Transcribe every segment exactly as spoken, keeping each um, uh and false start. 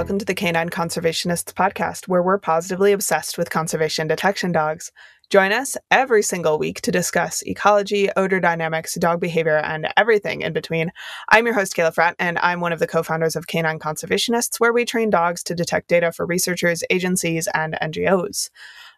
welcome to the Canine Conservationists podcast, where we're positively obsessed with conservation detection dogs. Join us every single week to discuss ecology, odor dynamics, dog behavior, and everything in between. I'm your host, Kayla Fratt, and I'm one of the co-founders of Canine Conservationists, where we train dogs to detect data for researchers, agencies, and N G Os.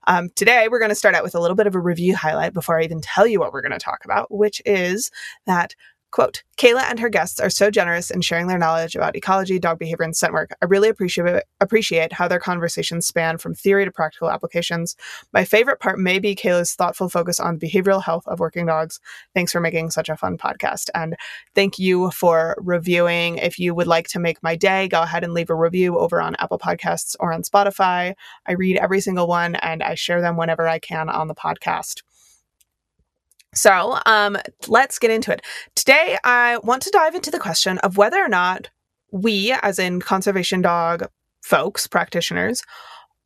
Um, today, we're going to start out with a little bit of a review highlight before I even tell you what we're going to talk about, which is that, quote, Kayla and her guests are so generous in sharing their knowledge about ecology, dog behavior, and scent work. I really appreciate appreciate how their conversations span from theory to practical applications. My favorite part may be Kayla's thoughtful focus on the behavioral health of working dogs. Thanks for making such a fun podcast. And thank you for reviewing. If you would like to make my day, go ahead and leave a review over on Apple Podcasts or on Spotify. I read every single one and I share them whenever I can on the podcast. So um, let's get into it. Today, I want to dive into the question of whether or not we, as in conservation dog folks, practitioners,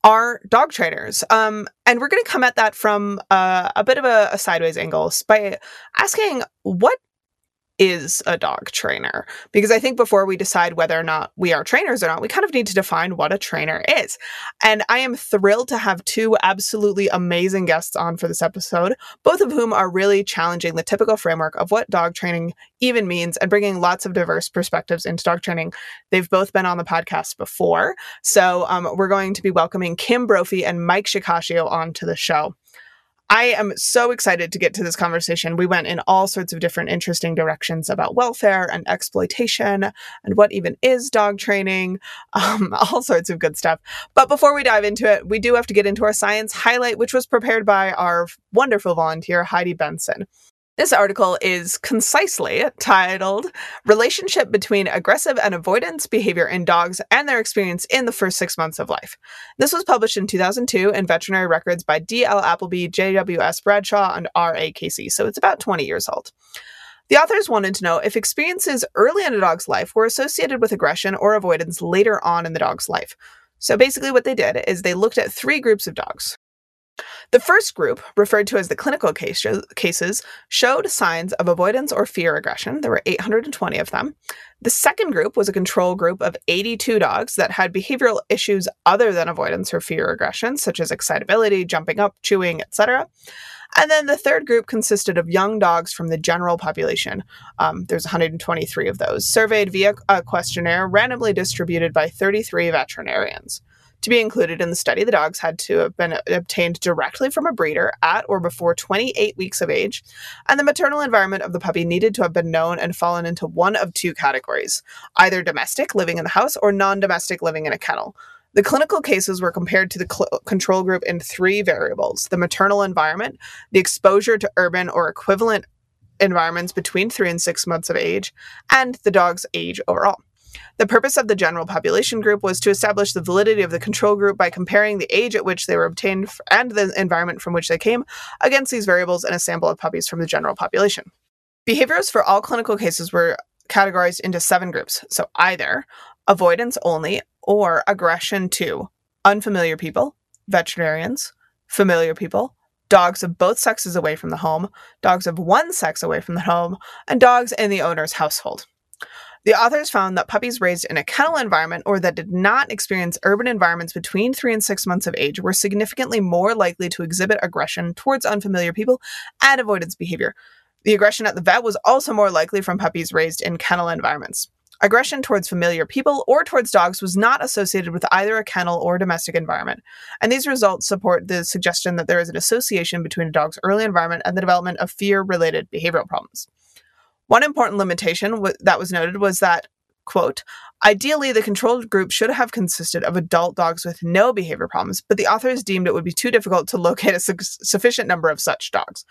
are dog trainers. Um, and we're going to come at that from uh, a bit of a, a sideways angle by asking, what is a dog trainer? Because I think before we decide whether or not we are trainers or not, we kind of need to define what a trainer is. And I am thrilled to have two absolutely amazing guests on for this episode, both of whom are really challenging the typical framework of what dog training even means and bringing lots of diverse perspectives into dog training. They've both been on the podcast before. So um, we're going to be welcoming Kim Brophy and Mike Shikashio onto the show. I am so excited to get to this conversation. We went in all sorts of different interesting directions about welfare and exploitation and what even is dog training, um, all sorts of good stuff. But before we dive into it, we do have to get into our science highlight, which was prepared by our wonderful volunteer, Heidi Benson. This article is concisely titled Relationship Between Aggressive and Avoidance Behavior in Dogs and Their Experience in the First Six Months of Life. This was published in two thousand two in Veterinary Records by D L Appleby, J W S Bradshaw, and R A Casey, so it's about twenty years old. The authors wanted to know if experiences early in a dog's life were associated with aggression or avoidance later on in the dog's life. So basically what they did is they looked at three groups of dogs. The first group, referred to as the clinical case, cases, showed signs of avoidance or fear aggression. There were eight hundred twenty of them. The second group was a control group of eighty-two dogs that had behavioral issues other than avoidance or fear aggression, such as excitability, jumping up, chewing, et cetera. And then the third group consisted of young dogs from the general population. Um, there's one hundred twenty-three of those, surveyed via a questionnaire randomly distributed by thirty-three veterinarians. To be included in the study, the dogs had to have been obtained directly from a breeder at or before twenty-eight weeks of age, and the maternal environment of the puppy needed to have been known and fallen into one of two categories, either domestic, living in the house, or non-domestic, living in a kennel. The clinical cases were compared to the cl- control group in three variables, the maternal environment, the exposure to urban or equivalent environments between three and six months of age, and the dog's age overall. The purpose of the general population group was to establish the validity of the control group by comparing the age at which they were obtained and the environment from which they came against these variables in a sample of puppies from the general population. Behaviors for all clinical cases were categorized into seven groups, so either avoidance only or aggression to unfamiliar people, veterinarians, familiar people, dogs of both sexes away from the home, dogs of one sex away from the home, and dogs in the owner's household. The authors found that puppies raised in a kennel environment or that did not experience urban environments between three and six months of age were significantly more likely to exhibit aggression towards unfamiliar people and avoidance behavior. The aggression at the vet was also more likely from puppies raised in kennel environments. Aggression towards familiar people or towards dogs was not associated with either a kennel or domestic environment. And these results support the suggestion that there is an association between a dog's early environment and the development of fear-related behavioral problems. One important limitation w- that was noted was that, quote, ideally, the control group should have consisted of adult dogs with no behavior problems, but the authors deemed it would be too difficult to locate a su- sufficient number of such dogs.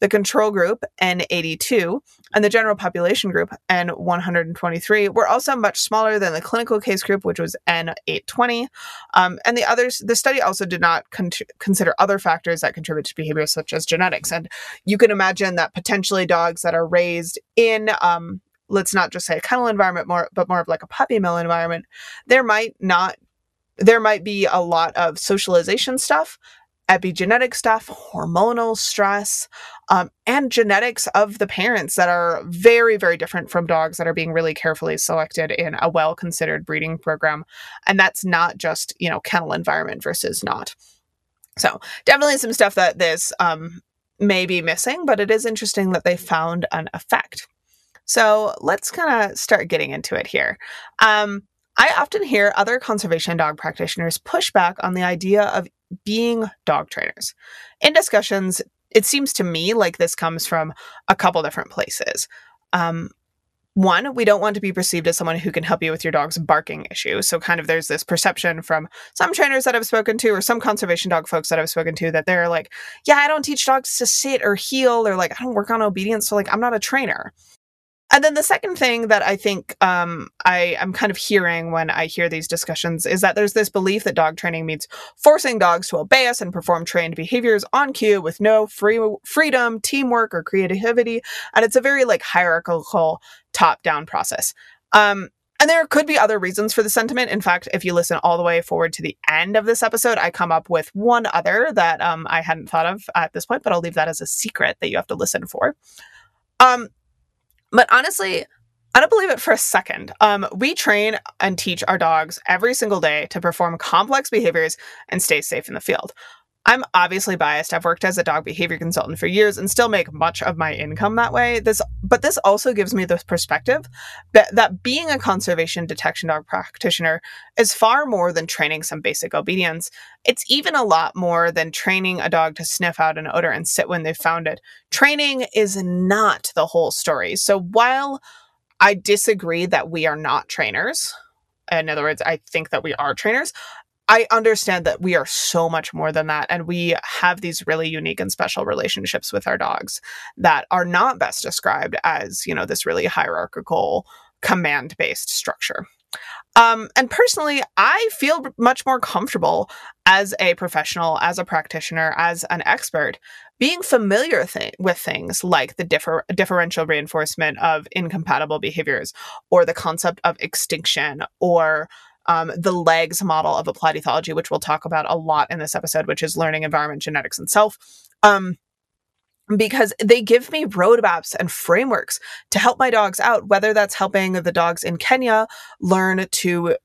The control group, N eighty-two, and the general population group, N one hundred twenty-three, were also much smaller than the clinical case group, which was N eight twenty. Um, and the others, the study also did not con- consider other factors that contribute to behavior, such as genetics. And you can imagine that potentially dogs that are raised in, um, let's not just say a kennel environment, more, but more of like a puppy mill environment, there might not, there might be a lot of socialization stuff epigenetic stuff, hormonal stress, um, and genetics of the parents that are very, very different from dogs that are being really carefully selected in a well-considered breeding program. And that's not just, you know, kennel environment versus not. So definitely some stuff that this um, may be missing, but it is interesting that they found an effect. So let's kind of start getting into it here. Um, I often hear other conservation dog practitioners push back on the idea of being dog trainers. In discussions, it seems to me like this comes from a couple different places. Um, One, we don't want to be perceived as someone who can help you with your dog's barking issue. So kind of there's this perception from some trainers that I've spoken to or some conservation dog folks that I've spoken to that they're like, yeah, I don't teach dogs to sit or heel, or like, I don't work on obedience. So like, I'm not a trainer. And then the second thing that I think um, I, I'm kind of hearing when I hear these discussions is that there's this belief that dog training means forcing dogs to obey us and perform trained behaviors on cue with no free freedom, teamwork, or creativity. And it's a very like hierarchical top-down process. Um, and there could be other reasons for the sentiment. In fact, if you listen all the way forward to the end of this episode, I come up with one other that um, I hadn't thought of at this point, but I'll leave that as a secret that you have to listen for. Um. But honestly, I don't believe it for a second. Um, we train and teach our dogs every single day to perform complex behaviors and stay safe in the field. I'm obviously biased. I've worked as a dog behavior consultant for years and still make much of my income that way. This, but this also gives me the perspective that, that being a conservation detection dog practitioner is far more than training some basic obedience. It's even a lot more than training a dog to sniff out an odor and sit when they've found it. Training is not the whole story. So while I disagree that we are not trainers, in other words, I think that we are trainers, I understand that we are so much more than that, and we have these really unique and special relationships with our dogs that are not best described as, you know, this really hierarchical, command-based structure. Um, and personally, I feel much more comfortable as a professional, as a practitioner, as an expert, being familiar th- with things like the differ- differential reinforcement of incompatible behaviors, or the concept of extinction, or Um, the LEGS model of applied ethology, which we'll talk about a lot in this episode, which is learning, environment, genetics, and self, um, because they give me roadmaps and frameworks to help my dogs out, whether that's helping the dogs in Kenya learn to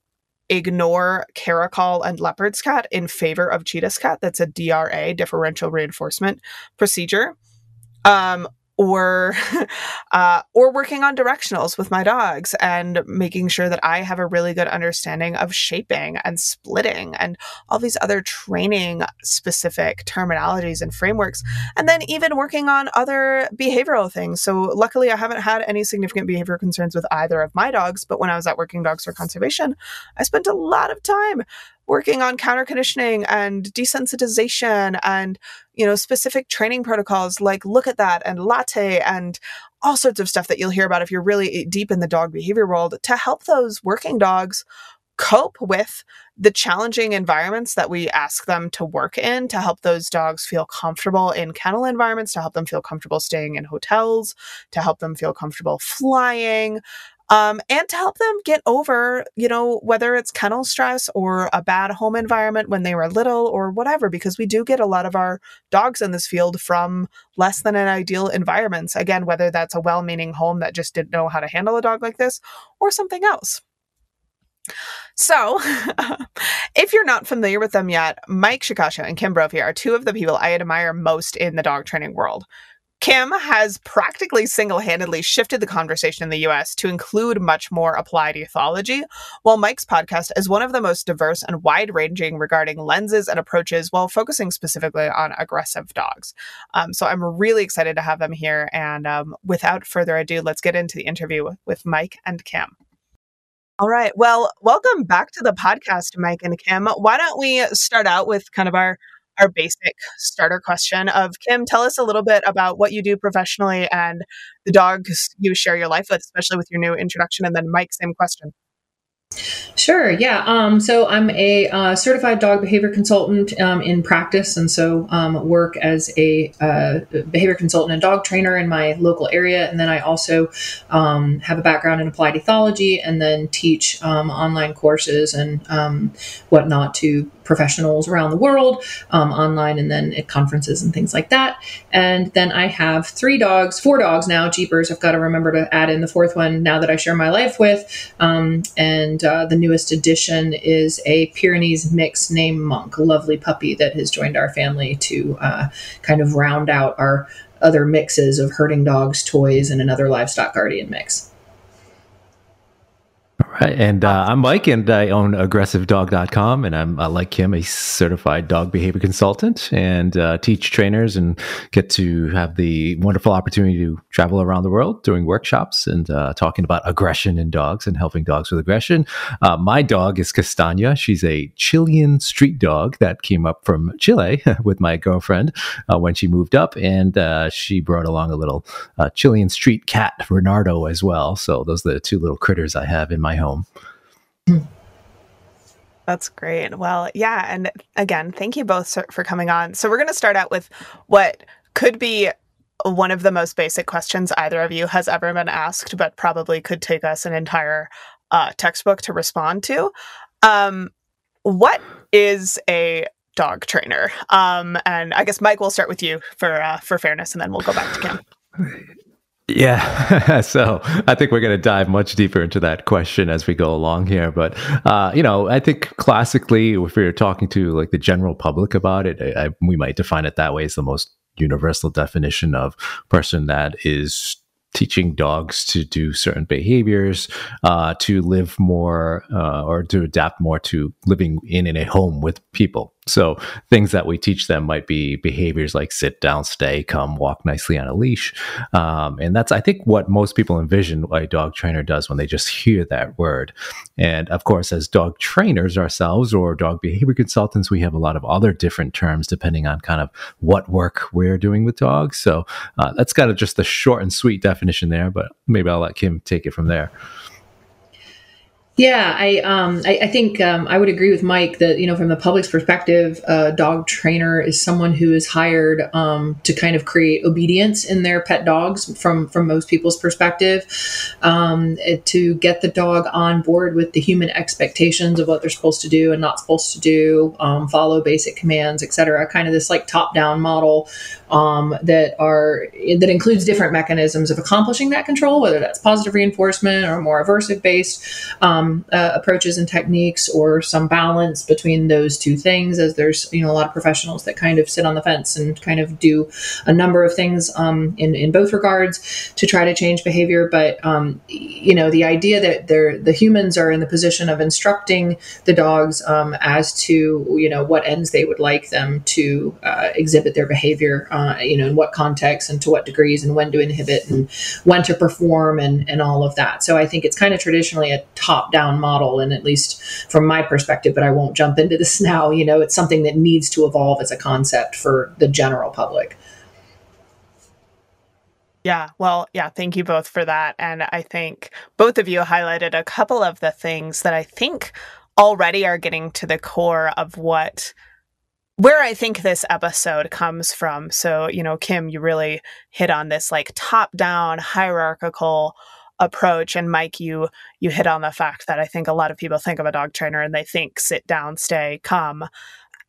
ignore caracal and leopard's cat in favor of cheetah's cat. That's a D R A, differential reinforcement procedure. Um, or uh, or working on directionals with my dogs and making sure that I have a really good understanding of shaping and splitting and all these other training-specific terminologies and frameworks, and then even working on other behavioral things. So luckily, I haven't had any significant behavior concerns with either of my dogs, but when I was at Working Dogs for Conservation, I spent a lot of time working on counter conditioning and desensitization and, you know, specific training protocols like look at that and latte and all sorts of stuff that you'll hear about if you're really deep in the dog behavior world to help those working dogs cope with the challenging environments that we ask them to work in, to help those dogs feel comfortable in kennel environments, to help them feel comfortable staying in hotels, to help them feel comfortable flying, Um, and to help them get over, you know, whether it's kennel stress or a bad home environment when they were little or whatever, because we do get a lot of our dogs in this field from less than ideal environments. Again, whether that's a well-meaning home that just didn't know how to handle a dog like this or something else. So, if you're not familiar with them yet, Mike Shikashio and Kim Brophy are two of the people I admire most in the dog training world. Kim has practically single-handedly shifted the conversation in the U S to include much more applied ethology, while Mike's podcast is one of the most diverse and wide-ranging regarding lenses and approaches while focusing specifically on aggressive dogs. Um, so I'm really excited to have them here. And um, without further ado, let's get into the interview with Mike and Kim. All right. Well, welcome back to the podcast, Mike and Kim. Why don't we start out with kind of our our basic starter question of, Kim, tell us a little bit about what you do professionally and the dogs you share your life with, especially with your new introduction. And then Mike, same question. Sure. Yeah. Um, so I'm a uh, certified dog behavior consultant um, in practice. And so um, work as a uh, behavior consultant and dog trainer in my local area. And then I also um, have a background in applied ethology and then teach um, online courses and um, whatnot to professionals around the world, um, online and then at conferences and things like that. And then I have three dogs, four dogs now, Jeepers. I've got to remember to add in the fourth one now that I share my life with. Um, and uh, the newest addition is a Pyrenees mix named Monk, a lovely puppy that has joined our family to uh, kind of round out our other mixes of herding dogs, toys, and another livestock guardian mix. Right. And uh, I'm Mike, and I own aggressive dog dot com, and I'm, uh, like Kim, a certified dog behavior consultant, and uh, teach trainers and get to have the wonderful opportunity to travel around the world doing workshops and uh, talking about aggression in dogs and helping dogs with aggression. Uh, my dog is Castanya. She's a Chilean street dog that came up from Chile with my girlfriend uh, when she moved up, and uh, she brought along a little uh, Chilean street cat, Renardo, as well. So those are the two little critters I have in my home. That's great. Well, yeah. And again, thank you both for coming on. So we're going to start out with what could be one of the most basic questions either of you has ever been asked, but probably could take us an entire uh, textbook to respond to. Um, what is a dog trainer? Um, and I guess, Mike, we'll start with you for, uh, for fairness, and then we'll go back to Kim. Yeah. So I think we're going to dive much deeper into that question as we go along here. But, uh, you know, I think classically, if we were talking to like the general public about it, I, I, we might define it that way as the most universal definition of person that is teaching dogs to do certain behaviors, uh, to live more uh, or to adapt more to living in, in a home with people. So things that we teach them might be behaviors like sit down, stay, come, walk nicely on a leash. Um, and that's, I think, what most people envision a dog trainer does when they just hear that word. And of course, as dog trainers ourselves or dog behavior consultants, we have a lot of other different terms depending on kind of what work we're doing with dogs. So uh, that's kind of just the short and sweet definition there, but maybe I'll let Kim take it from there. Yeah, I, um, I, I think um, I would agree with Mike that, you know, from the public's perspective, a dog trainer is someone who is hired um, to kind of create obedience in their pet dogs from, from most people's perspective, um, to get the dog on board with the human expectations of what they're supposed to do and not supposed to do, um, follow basic commands, et cetera, kind of this like top-down model um, that are that includes different mechanisms of accomplishing that control, whether that's positive reinforcement or more aversive-based um, Uh, approaches and techniques, or some balance between those two things, as there's, you know, a lot of professionals that kind of sit on the fence and kind of do a number of things um, in, in both regards to try to change behavior. But, um, you know, the idea that they're, the humans are in the position of instructing the dogs um, as to, you know, what ends they would like them to uh, exhibit their behavior, uh, you know, in what context and to what degrees and when to inhibit and when to perform and, and all of that. So I think it's kind of traditionally a top down model, and at least from my perspective, but I won't jump into this now, you know, it's something that needs to evolve as a concept for the general public. Yeah, well, yeah, thank you both for that. And I think both of you highlighted a couple of the things that I think already are getting to the core of what, where I think this episode comes from. So, you know, Kim, you really hit on this like top-down hierarchical approach. And Mike, you you hit on the fact that I think a lot of people think of a dog trainer and they think sit down, stay, come.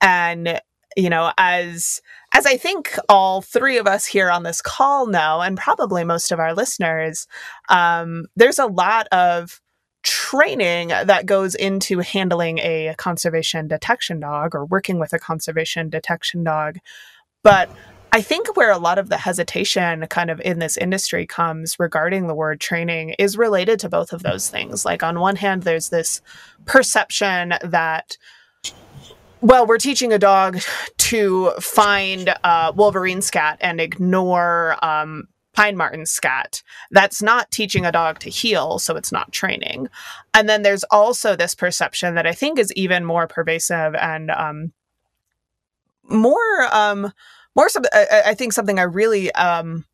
And, you know, as as I think all three of us here on this call know, and probably most of our listeners, um, there's a lot of training that goes into handling a conservation detection dog or working with a conservation detection dog. But I think where a lot of the hesitation kind of in this industry comes regarding the word training is related to both of those things. Like, on one hand, there's this perception that, well, we're teaching a dog to find uh, Wolverine scat and ignore um, Pine Martin scat. That's not teaching a dog to heal, so it's not training. And then there's also this perception that I think is even more pervasive and um, more... Um, More, so, I think something I really um,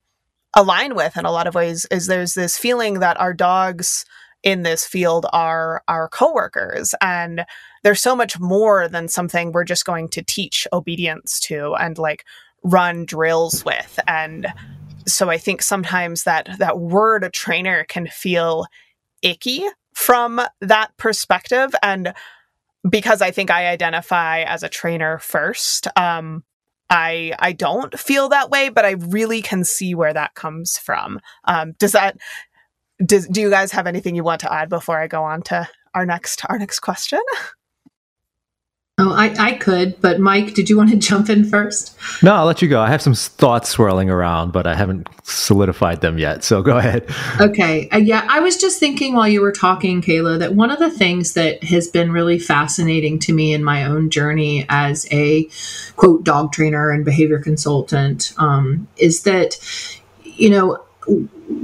align with in a lot of ways is there's this feeling that our dogs in this field are our coworkers, and they're so much more than something we're just going to teach obedience to and like run drills with. And so I think sometimes that that word a trainer can feel icky from that perspective. And because I think I identify as a trainer first. Um, I I don't feel that way, but I really can see where that comes from. Um, does that? Does, do you guys have anything you want to add before I go on to our next our next question? Oh, I, I could, but Mike, did you want to jump in first? No, I'll let you go. I have some thoughts swirling around, but I haven't solidified them yet. So go ahead. Okay. Uh, yeah, I was just thinking while you were talking, Kayla, that one of the things that has been really fascinating to me in my own journey as a, quote, dog trainer and behavior consultant, um, is that, you know,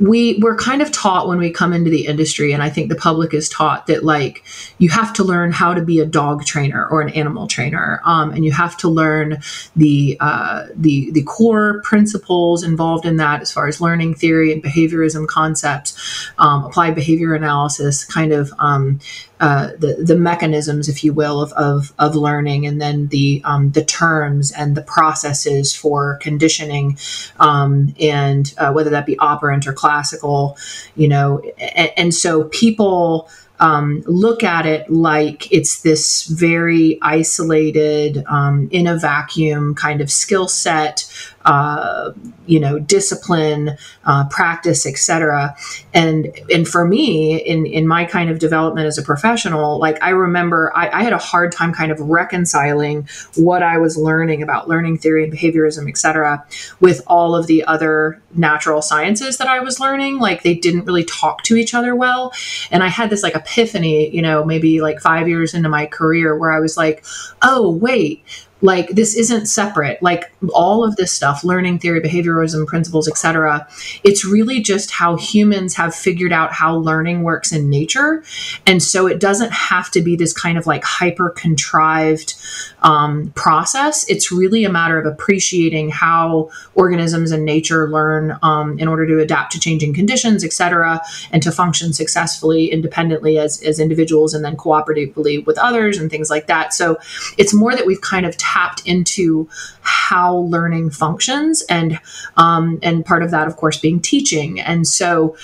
we we're kind of taught when we come into the industry, and I think the public is taught that, like, you have to learn how to be a dog trainer or an animal trainer, um, and you have to learn the uh, the the core principles involved in that, as far as learning theory and behaviorism concepts, um, applied behavior analysis, kind of um, uh, the the mechanisms, if you will, of of, of learning, and then the um, the terms and the processes for conditioning, um, and uh, whether that be operant or classical, you know, and, and so people um, look at it like it's this very isolated, um, in a vacuum kind of skill set, uh, you know, discipline, uh, practice, et cetera. And, and for me, in, in my kind of development as a professional, like I remember I, I had a hard time kind of reconciling what I was learning about learning theory and behaviorism, et cetera, with all of the other natural sciences that I was learning. Like they didn't really talk to each other well. And I had this like epiphany, you know, maybe like five years into my career where I was like, oh, wait, like this isn't separate. Like all of this stuff, learning theory, behaviorism, principles, et cetera, it's really just how humans have figured out how learning works in nature. And so it doesn't have to be this kind of like hyper contrived um, process. It's really a matter of appreciating how organisms in nature learn um, in order to adapt to changing conditions, et cetera, and to function successfully independently as, as individuals and then cooperatively with others and things like that. So it's more that we've kind of tapped into how learning functions, and um, and part of that, of course, being teaching. And so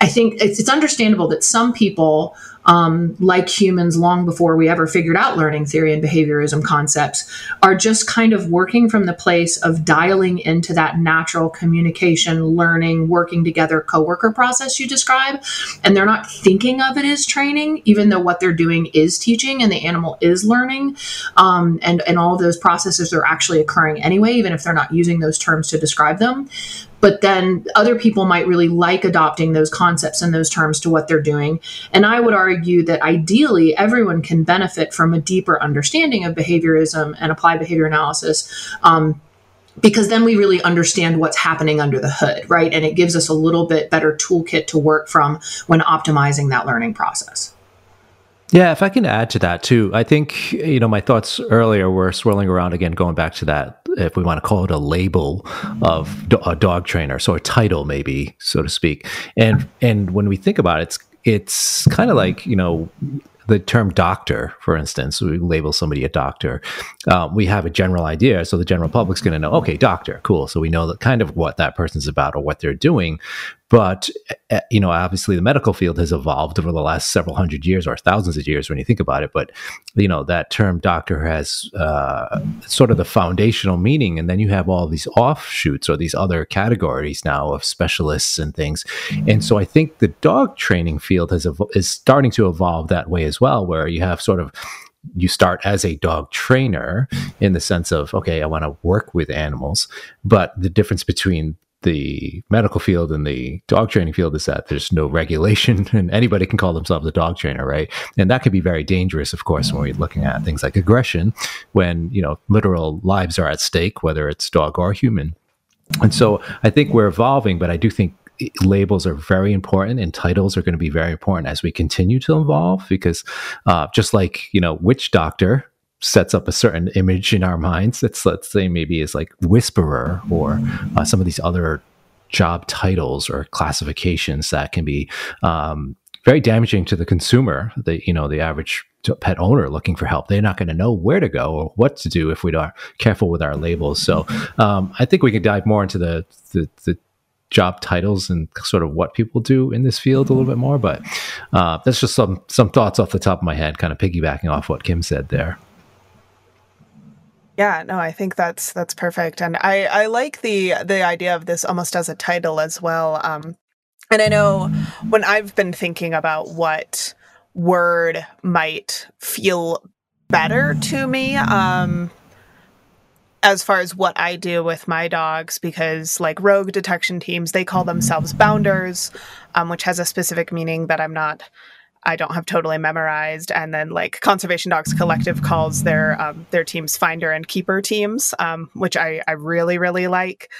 I think it's, it's understandable that some people, um, like humans long before we ever figured out learning theory and behaviorism concepts, are just kind of working from the place of dialing into that natural communication, learning, working together, coworker process you describe. And they're not thinking of it as training, even though what they're doing is teaching and the animal is learning. Um, and, and all of those processes are actually occurring anyway, even if they're not using those terms to describe them. But then other people might really like adopting those concepts and those terms to what they're doing. And I would argue that ideally everyone can benefit from a deeper understanding of behaviorism and applied behavior analysis, um, because then we really understand what's happening under the hood, right? And it gives us a little bit better toolkit to work from when optimizing that learning process. Yeah, if I can add to that too, I think, you know, my thoughts earlier were swirling around again, going back to that, if we want to call it a label of do- a dog trainer, so a title maybe, so to speak. And and when we think about it, it's, it's kind of like, you know, the term doctor, for instance, we label somebody a doctor. Um, we have a general idea, so the general public's going to know, okay, doctor, cool. So we know that kind of what that person's about or what they're doing. But, you know, obviously the medical field has evolved over the last several hundred years or thousands of years when you think about it. But, you know, that term doctor has uh, sort of the foundational meaning. And then you have all these offshoots or these other categories now of specialists and things. And so I think the dog training field has ev- is starting to evolve that way as well, where you have sort of, you start as a dog trainer in the sense of, okay, I want to work with animals. But the difference between the medical field and the dog training field is that there's no regulation and anybody can call themselves a dog trainer, right? And that could be very dangerous, of course, when we're looking at things like aggression, when, you know, literal lives are at stake, whether it's dog or human. And so I think we're evolving, but I do think labels are very important and titles are going to be very important as we continue to evolve, because uh, just like, you know, witch doctor sets up a certain image in our minds that's, let's say, maybe is like whisperer or uh, some of these other job titles or classifications that can be um, very damaging to the consumer, the, you know, the average pet owner looking for help. They're not going to know where to go or what to do if we are careful with our labels. So um, I think we can dive more into the, the, the job titles and sort of what people do in this field a little bit more. But uh, that's just some some thoughts off the top of my head, kind of piggybacking off what Kim said there. Yeah, no, I think that's that's perfect. And I, I like the the idea of this almost as a title as well. Um, and I know when I've been thinking about what word might feel better to me, um, as far as what I do with my dogs, because like Rogue Detection Teams, they call themselves bounders, um, which has a specific meaning that I'm not... I don't have totally memorized. And then like Conservation Dogs Collective calls their um, their teams Finder and Keeper teams, um, which I, I really, really like.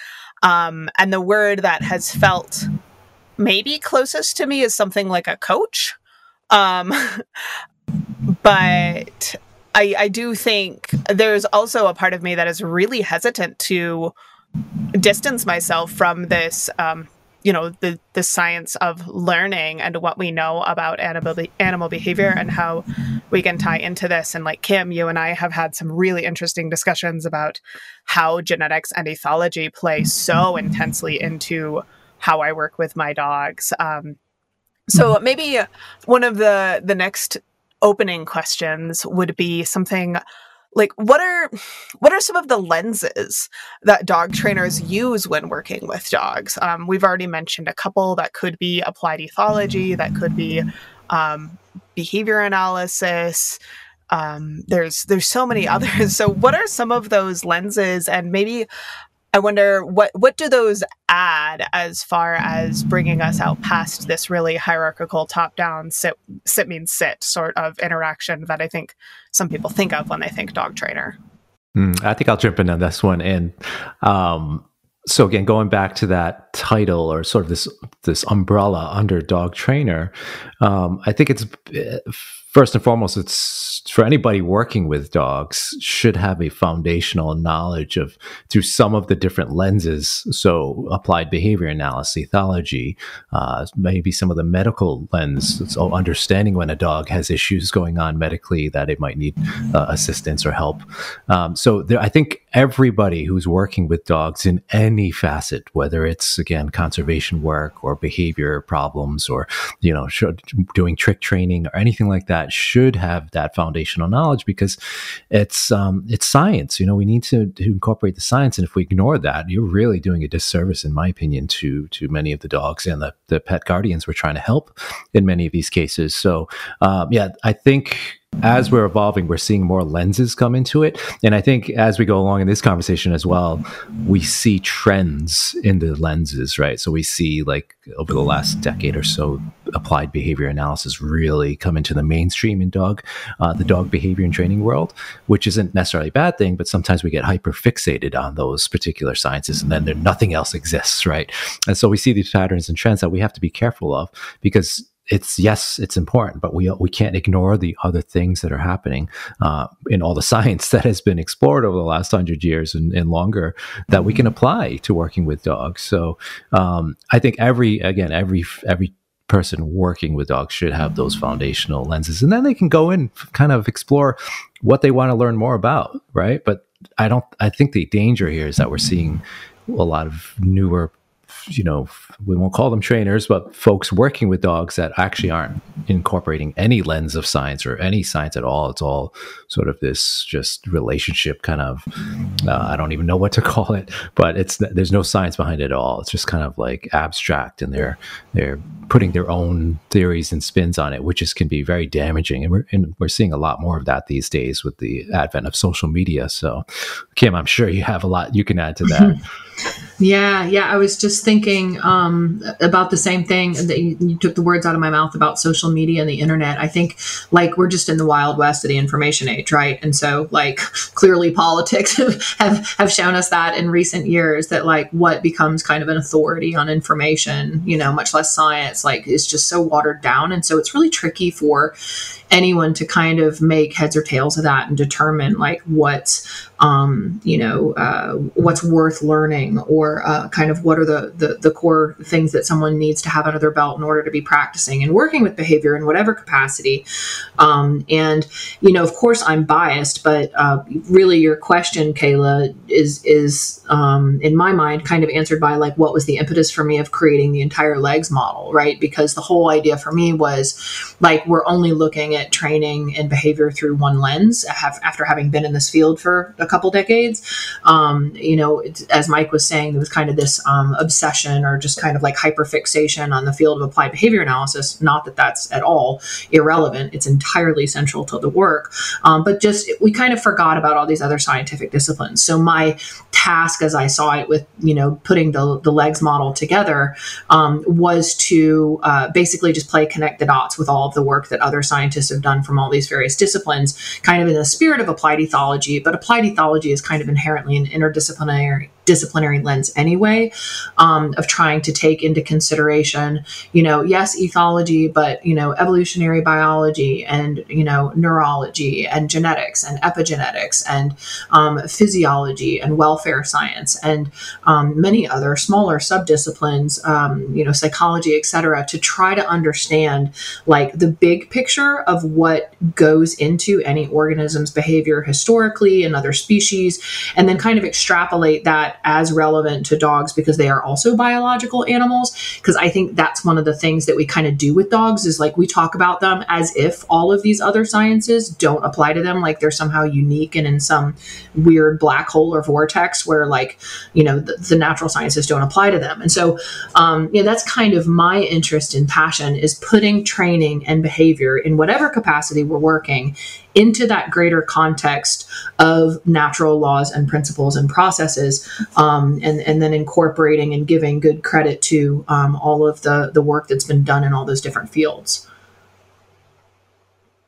Um, and the word that has felt maybe closest to me is something like a coach. Um, but I, I do think there's also a part of me that is really hesitant to distance myself from this um you know, the, the science of learning and what we know about animal, be- animal behavior and how we can tie into this. And like Kim, you and I have had some really interesting discussions about how genetics and ethology play so intensely into how I work with my dogs. Um, so maybe one of the, the next opening questions would be something like, what are what are some of the lenses that dog trainers use when working with dogs? Um, we've already mentioned a couple. That could be applied ethology, that could be um, behavior analysis. Um, there's there's so many others. So what are some of those lenses? And maybe I wonder, what, what do those add as far as bringing us out past this really hierarchical top-down sit, sit means sit sort of interaction that I think some people think of when they think dog trainer? Mm, I think I'll jump in on this one. And um, so again, going back to that title or sort of this this umbrella under dog trainer, um, I think it's... First and foremost, it's for anybody working with dogs should have a foundational knowledge of through some of the different lenses. So applied behavior analysis, ethology, uh, maybe some of the medical lens. So understanding when a dog has issues going on medically that it might need uh, assistance or help. Um, so there, I think everybody who's working with dogs in any facet, whether it's, again, conservation work or behavior problems or, you know, doing trick training or anything like that, should have that foundational knowledge, because it's um, it's science. You know, we need to, to incorporate the science, and if we ignore that, you're really doing a disservice, in my opinion, to to many of the dogs and the, the pet guardians we're trying to help in many of these cases. So, um, yeah, I think as we're evolving, we're seeing more lenses come into it, and I think as we go along in this conversation as well, we see trends in the lenses, right? So we see, like, over the last decade or so, applied behavior analysis really come into the mainstream in dog, uh, the dog behavior and training world, which isn't necessarily a bad thing, but sometimes we get hyper fixated on those particular sciences, and then there, nothing else exists, right? And so we see these patterns and trends that we have to be careful of, because it's, yes, it's important, but we we can't ignore the other things that are happening uh, in all the science that has been explored over the last hundred years and, and longer that we can apply to working with dogs. So um, I think every, again, every, every, person working with dogs should have those foundational lenses, and then they can go in kind of explore what they want to learn more about, right? But I don't I think the danger here is that we're seeing a lot of newer, you know, we won't call them trainers, but folks working with dogs that actually aren't incorporating any lens of science or any science at all. It's all sort of this just relationship kind of uh, I don't even know what to call it, but it's there's no science behind it at all. It's just kind of like abstract, and they're they're putting their own theories and spins on it, which is, can be very damaging. And we're, and we're seeing a lot more of that these days with the advent of social media. So Kim, I'm sure you have a lot you can add to that. Yeah. Yeah. I was just thinking um, about the same thing that you, you took the words out of my mouth about social media and the internet. I think, like, we're just in the wild west of the information age. Right. And so, like, clearly politics have, have shown us that in recent years, that, like, what becomes kind of an authority on information, you know, much less science, like, it's just so watered down. And so it's really tricky for anyone to kind of make heads or tails of that and determine, like, what's um, you know, uh, what's worth learning, or uh, kind of what are the, the, the core things that someone needs to have under their belt in order to be practicing and working with behavior in whatever capacity. Um, and, you know, of course I'm biased, but uh, really your question, Kayla, is, is um, in my mind kind of answered by like, what was the impetus for me of creating the entire LEGS model, right? Because the whole idea for me was like, we're only looking at training and behavior through one lens have, after having been in this field for a couple decades. Um, you know, it, as Mike was saying, there was kind of this um, obsession or just kind of like hyperfixation on the field of applied behavior analysis. Not that that's at all irrelevant. It's entirely central to the work. Um, but just, we kind of forgot about all these other scientific disciplines. So my task as I saw it with, you know, putting the, the LEGS model together um, was to uh, basically just play connect the dots with all of the work that other scientists have done from all these various disciplines, kind of in the spirit of applied ethology. But applied ethology is kind of inherently an interdisciplinary disciplinary lens anyway, um, of trying to take into consideration, you know, yes, ethology, but, you know, evolutionary biology and, you know, neurology and genetics and epigenetics and um, physiology and welfare science and um, many other smaller subdisciplines, um, you know, psychology, et cetera, to try to understand like the big picture of what goes into any organism's behavior historically and other species, and then kind of extrapolate that as relevant to dogs because they are also biological animals. Because I think that's one of the things that we kind of do with dogs is like we talk about them as if all of these other sciences don't apply to them, like they're somehow unique and in some weird black hole or vortex where like, you know, the, the natural sciences don't apply to them. And so, um, you know, that's kind of my interest and passion is putting training and behavior in whatever capacity we're working into that greater context of natural laws and principles and processes, um, and, and then incorporating and giving good credit to um, all of the, the work that's been done in all those different fields.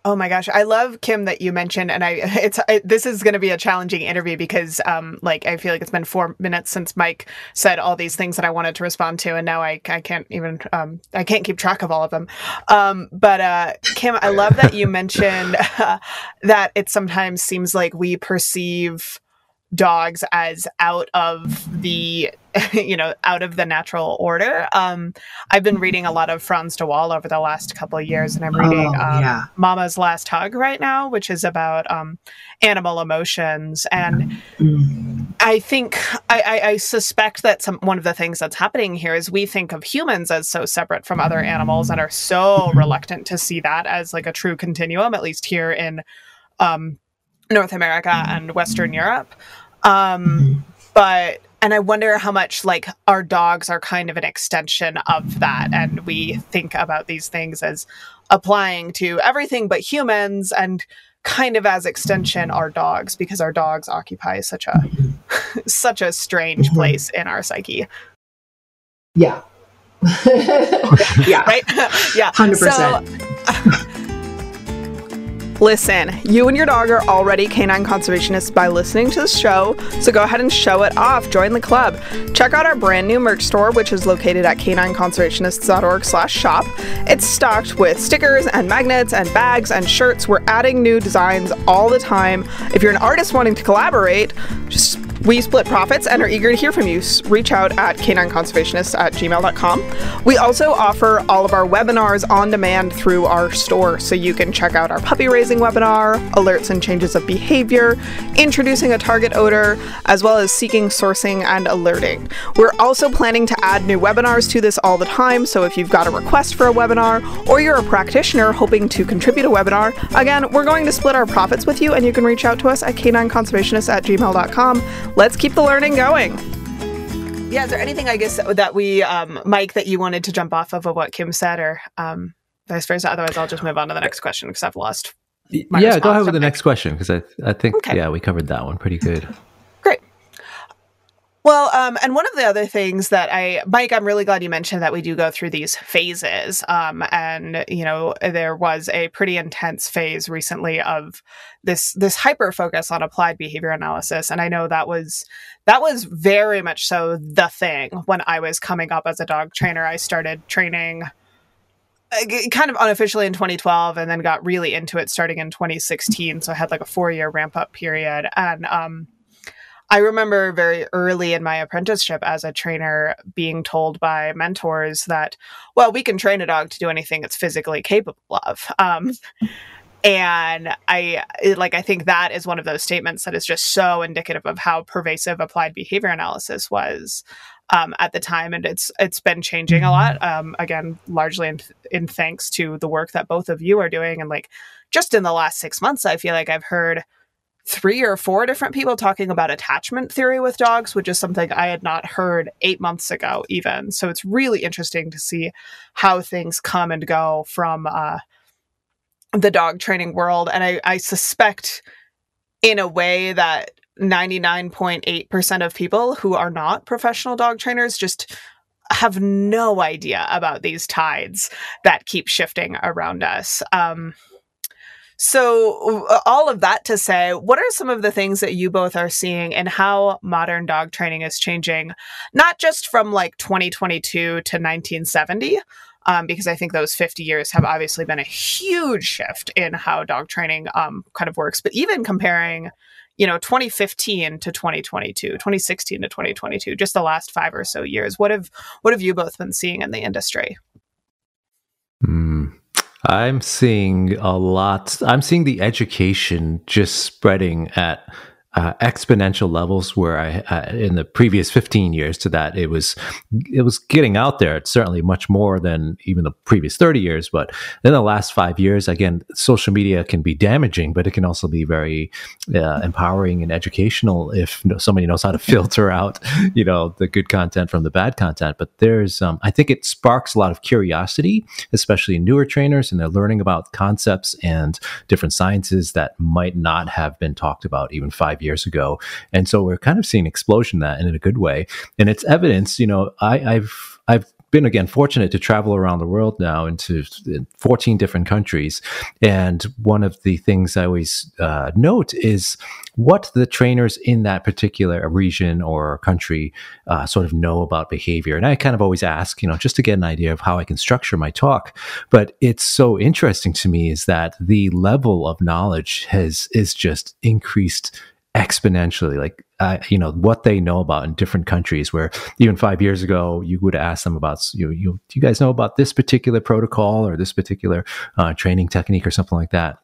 Oh my gosh. I love, Kim, that you mentioned, and I, it's, I, this is going to be a challenging interview because, um, like, I feel like it's been four minutes since Mike said all these things that I wanted to respond to. And now I, I can't even, um, I can't keep track of all of them. Um, but, uh, Kim, I love that you mentioned uh, that it sometimes seems like we perceive dogs as out of the, you know, out of the natural order. Um, I've been reading a lot of Franz de Waal over the last couple of years, and I'm reading oh, um, yeah. Mama's Last Hug right now, which is about um, animal emotions. And mm. I think, I, I, I suspect that some, one of the things that's happening here is we think of humans as so separate from other animals and are so reluctant to see that as like a true continuum, at least here in um, North America and Western Europe. Um, but, and I wonder how much like our dogs are kind of an extension of that. And we think about these things as applying to everything but humans, and kind of as extension our dogs, because our dogs occupy such a, such a strange place in our psyche. Yeah. Yeah. Right? Yeah. one hundred percent. So, listen, you and your dog are already canine conservationists by listening to the show, so go ahead and show it off. Join the club. Check out our brand new merch store, which is located at canineconservationists.org slash shop. It's stocked with stickers and magnets and bags and shirts. We're adding new designs all the time. If you're an artist wanting to collaborate, just we split profits and are eager to hear from you. Reach out at canineconservationists at gmail dot com. We also offer all of our webinars on demand through our store, so you can check out our puppy raising webinar, alerts and changes of behavior, introducing a target odor, as well as seeking, sourcing, and alerting. We're also planning to add new webinars to this all the time, so if you've got a request for a webinar, or you're a practitioner hoping to contribute a webinar, again, we're going to split our profits with you, and you can reach out to us at canineconservationists at gmail dot com. Let's keep the learning going. Yeah, is there anything, I guess, that we, um, Mike, that you wanted to jump off of of what Kim said, or um, vice versa? Otherwise, I'll just move on to the next question because I've lost my Yeah, go ahead with the next question because I, I think, okay. Yeah, we covered that one pretty good. Great. Well, um, and one of the other things that I, Mike, I'm really glad you mentioned that we do go through these phases. Um, and, you know, there was a pretty intense phase recently of this, this hyper focus on applied behavior analysis. And I know that was, that was very much so the thing when I was coming up as a dog trainer. I started training kind of unofficially in twenty twelve and then got really into it starting in twenty sixteen. So I had like a four year ramp up period. And, um, I remember very early in my apprenticeship as a trainer being told by mentors that, well, we can train a dog to do anything it's physically capable of. Um, and I like I think that is one of those statements that is just so indicative of how pervasive applied behavior analysis was um, at the time. And it's it's been changing a lot, um, again, largely in, in thanks to the work that both of you are doing. And like just in the last six months, I feel like I've heard three or four different people talking about attachment theory with dogs, which is something I had not heard eight months ago even. So it's really interesting to see how things come and go from uh, the dog training world. And I, I suspect in a way that ninety-nine point eight percent of people who are not professional dog trainers just have no idea about these tides that keep shifting around us. Um, So all of that to say, what are some of the things that you both are seeing and how modern dog training is changing, not just from like twenty twenty-two to nineteen seventy, um, because I think those fifty years have obviously been a huge shift in how dog training um, kind of works, but even comparing, you know, twenty fifteen to twenty twenty-two, twenty sixteen to twenty twenty-two, just the last five or so years, what have, what have you both been seeing in the industry? Hmm. I'm seeing a lot. I'm seeing the education just spreading at uh, exponential levels where I, uh, in the previous fifteen years to that, it was, it was getting out there. It's certainly much more than even the previous thirty years, but in the last five years, again, social media can be damaging, but it can also be very uh, empowering and educational if somebody knows how to filter out, you know, the good content from the bad content. But there's, um, I think it sparks a lot of curiosity, especially in newer trainers, and they're learning about concepts and different sciences that might not have been talked about even five years years ago. And so we're kind of seeing an explosion that and in a good way. And it's evidence, you know, I, I've, I've been again, fortunate to travel around the world now into fourteen different countries. And one of the things I always uh, note is what the trainers in that particular region or country uh, sort of know about behavior. And I kind of always ask, you know, just to get an idea of how I can structure my talk. But it's so interesting to me is that the level of knowledge has, is just increased exponentially, like uh, you know, what they know about in different countries, where even five years ago you would ask them about, you know, you, do you guys know about this particular protocol or this particular uh, training technique or something like that?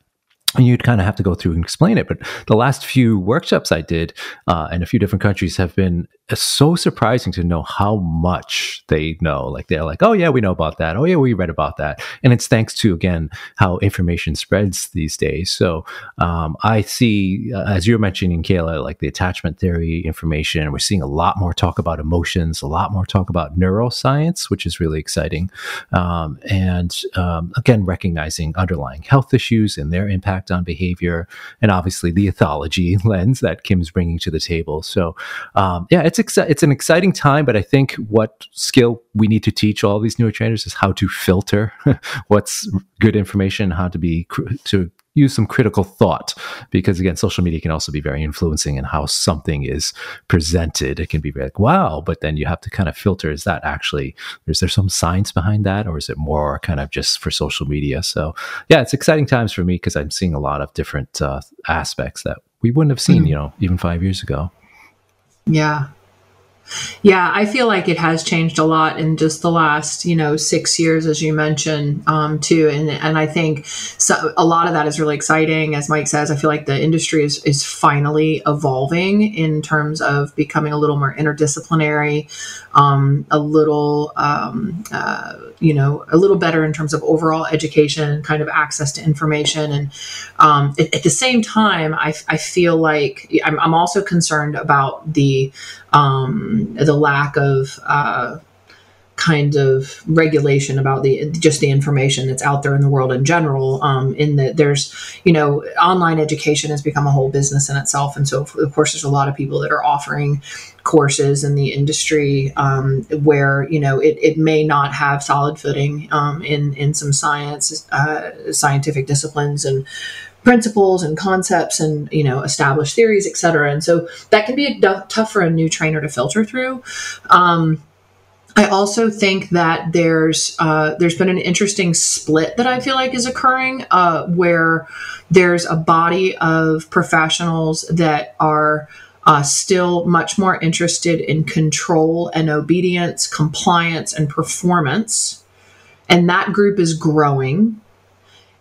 And you'd kind of have to go through and explain it. But the last few workshops I did uh, in a few different countries have been so surprising to know how much they know. Like they're like, oh yeah, we know about that. Oh yeah, we read about that. And it's thanks to, again, how information spreads these days. So um, I see, uh, as you were mentioning, Kayla, like the attachment theory information, we're seeing a lot more talk about emotions, a lot more talk about neuroscience, which is really exciting. Um, and um, again, recognizing underlying health issues and their impact on behavior, and obviously the ethology lens that Kim's bringing to the table. So um, yeah, it's exci- it's an exciting time, but I think what skill we need to teach all these newer trainers is how to filter what's good information, how to be cr- to use some critical thought, because again, social media can also be very influencing in how something is presented. It can be like, wow, but then you have to kind of filter, is that actually, is there some science behind that, or is it more kind of just for social media? So yeah, it's exciting times for me because I'm seeing a lot of different uh, aspects that we wouldn't have seen, you know, even five years ago. Yeah. Yeah, I feel like it has changed a lot in just the last, you know, six years, as you mentioned, um, too. And and I think so, a lot of that is really exciting. As Mike says, I feel like the industry is, is finally evolving in terms of becoming a little more interdisciplinary, um, a little, um, uh, you know, a little better in terms of overall education, kind of access to information. And um, at, at the same time, I, I feel like I'm, I'm also concerned about the um, the lack of uh, kind of regulation about the just the information that's out there in the world in general, um, in that there's, you know, online education has become a whole business in itself. And so, of course, there's a lot of people that are offering courses in the industry um, where, you know, it, it may not have solid footing um, in, in some science, uh, scientific disciplines and principles and concepts and, you know, established theories, et cetera. And so that can be a d- tough for a new trainer to filter through. Um, I also think that there's, uh, there's been an interesting split that I feel like is occurring, uh, where there's a body of professionals that are uh, still much more interested in control and obedience, compliance and performance. And that group is growing.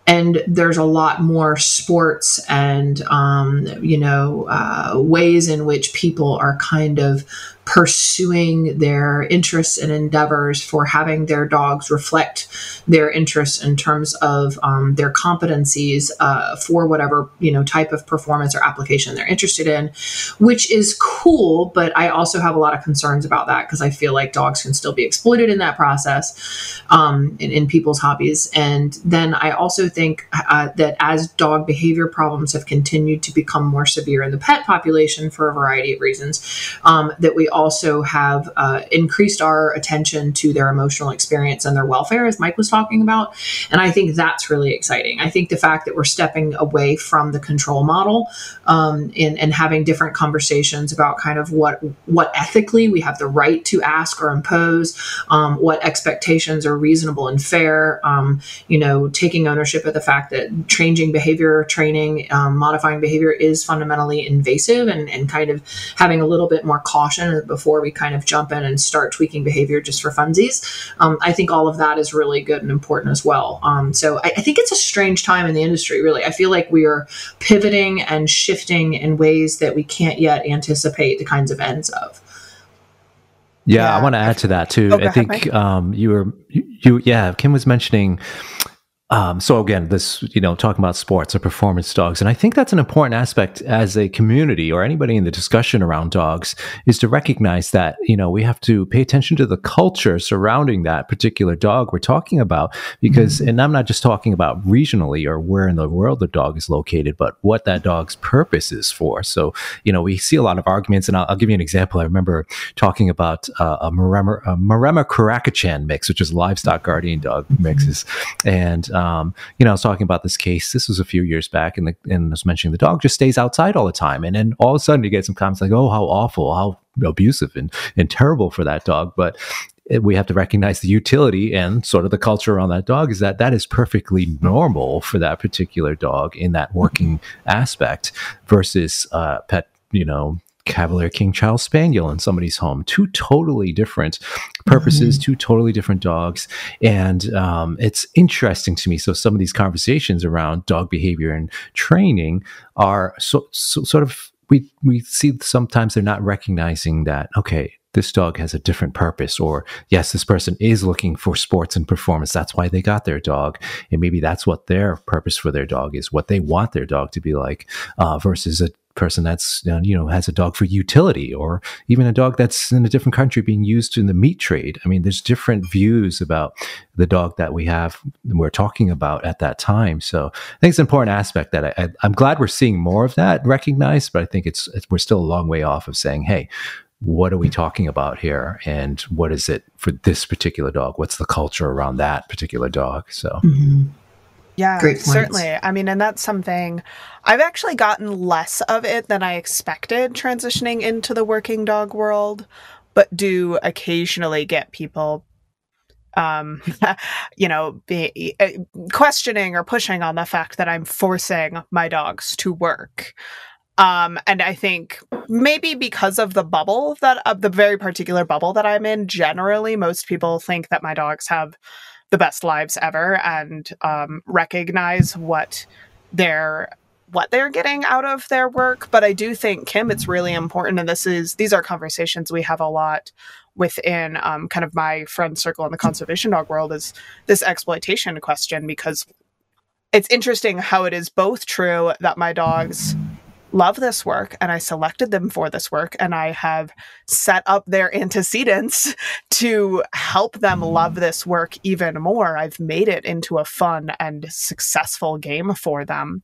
And there's a lot more sports and, um, you know, uh, ways in which people are kind of pursuing their interests and endeavors for having their dogs reflect their interests in terms of um, their competencies uh, for whatever, you know, type of performance or application they're interested in, which is cool. But I also have a lot of concerns about that because I feel like dogs can still be exploited in that process um, in, in people's hobbies. And then I also think uh, that as dog behavior problems have continued to become more severe in the pet population for a variety of reasons, um, that we also have uh, increased our attention to their emotional experience and their welfare, as Mike was talking about. And I think that's really exciting. I think the fact that we're stepping away from the control model um, and, and having different conversations about kind of what, what ethically we have the right to ask or impose, um, what expectations are reasonable and fair, um, you know, taking ownership of the fact that changing behavior, training, um, modifying behavior is fundamentally invasive, and, and kind of having a little bit more caution before we kind of jump in and start tweaking behavior just for funsies. Um, I think all of that is really good and important as well. Um, so I, I think it's a strange time in the industry, really. I feel like we are pivoting and shifting in ways that we can't yet anticipate the kinds of ends of. Yeah, yeah. I want to add to that too. Okay, I think um, you were, you, you, yeah, Kim was mentioning, Um, so again, this, you know, talking about sports or performance dogs. And I think that's an important aspect as a community or anybody in the discussion around dogs is to recognize that, you know, we have to pay attention to the culture surrounding that particular dog we're talking about, because, mm-hmm. and I'm not just talking about regionally or where in the world the dog is located, but what that dog's purpose is for. So, you know, we see a lot of arguments, and I'll, I'll give you an example. I remember talking about uh, a Maremma, a Maremma Karakachan mix, which is livestock guardian dog mixes. Mm-hmm. And, um, Um, you know, I was talking about this case. This was a few years back, and, the, and I was mentioning the dog just stays outside all the time. And then all of a sudden you get some comments like, oh, how awful, how abusive and, and terrible for that dog. But we have to recognize the utility and sort of the culture around that dog is that that is perfectly normal for that particular dog in that working aspect versus uh, pet, you know, Cavalier King Charles Spaniel in somebody's home. Two totally different purposes, mm-hmm. two totally different dogs. And um, it's interesting to me. So some of these conversations around dog behavior and training are so, so, sort of, we, we see sometimes they're not recognizing that, okay, this dog has a different purpose, or yes, this person is looking for sports and performance. That's why they got their dog. And maybe that's what their purpose for their dog is, what they want their dog to be like, uh, versus a person that's, you know, has a dog for utility, or even a dog that's in a different country being used in the meat trade. I mean, there's different views about the dog that we have, we're talking about at that time. So I think it's an important aspect that I, I, I'm glad we're seeing more of that recognized, but I think it's, it's we're still a long way off of saying, hey, what are we talking about here? And what is it for this particular dog? What's the culture around that particular dog? So. Mm-hmm. Yeah, certainly. I mean, and that's something I've actually gotten less of it than I expected transitioning into the working dog world, but do occasionally get people, um, you know, be, uh, questioning or pushing on the fact that I'm forcing my dogs to work. Um, and I think maybe because of the bubble that of the very particular bubble that I'm in, generally, most people think that my dogs have the best lives ever, and um, recognize what they're what they're getting out of their work. But I do think, Kim, it's really important, and this is these are conversations we have a lot within um, kind of my friend circle in the conservation dog world, is this exploitation question, because it's interesting how it is both true that my dogs love this work, and I selected them for this work, and I have set up their antecedents to help them love this work even more. I've made it into a fun and successful game for them.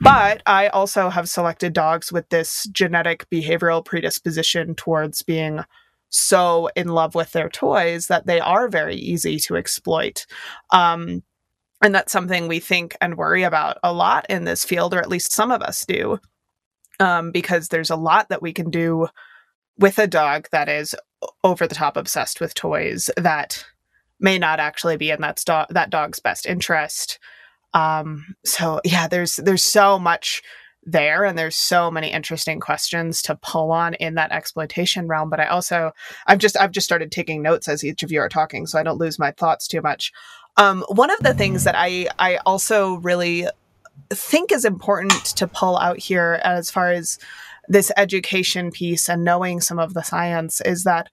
But I also have selected dogs with this genetic behavioral predisposition towards being so in love with their toys that they are very easy to exploit. Um, And that's something we think and worry about a lot in this field, or at least some of us do, um, because there's a lot that we can do with a dog that is over the top obsessed with toys that may not actually be in that, do- that dog's best interest. Um, so yeah, there's there's so much there. And there's so many interesting questions to pull on in that exploitation realm. But I also, I've just, I've just started taking notes as each of you are talking, so I don't lose my thoughts too much. Um, one of the things that I, I also really think is important to pull out here as far as this education piece and knowing some of the science is that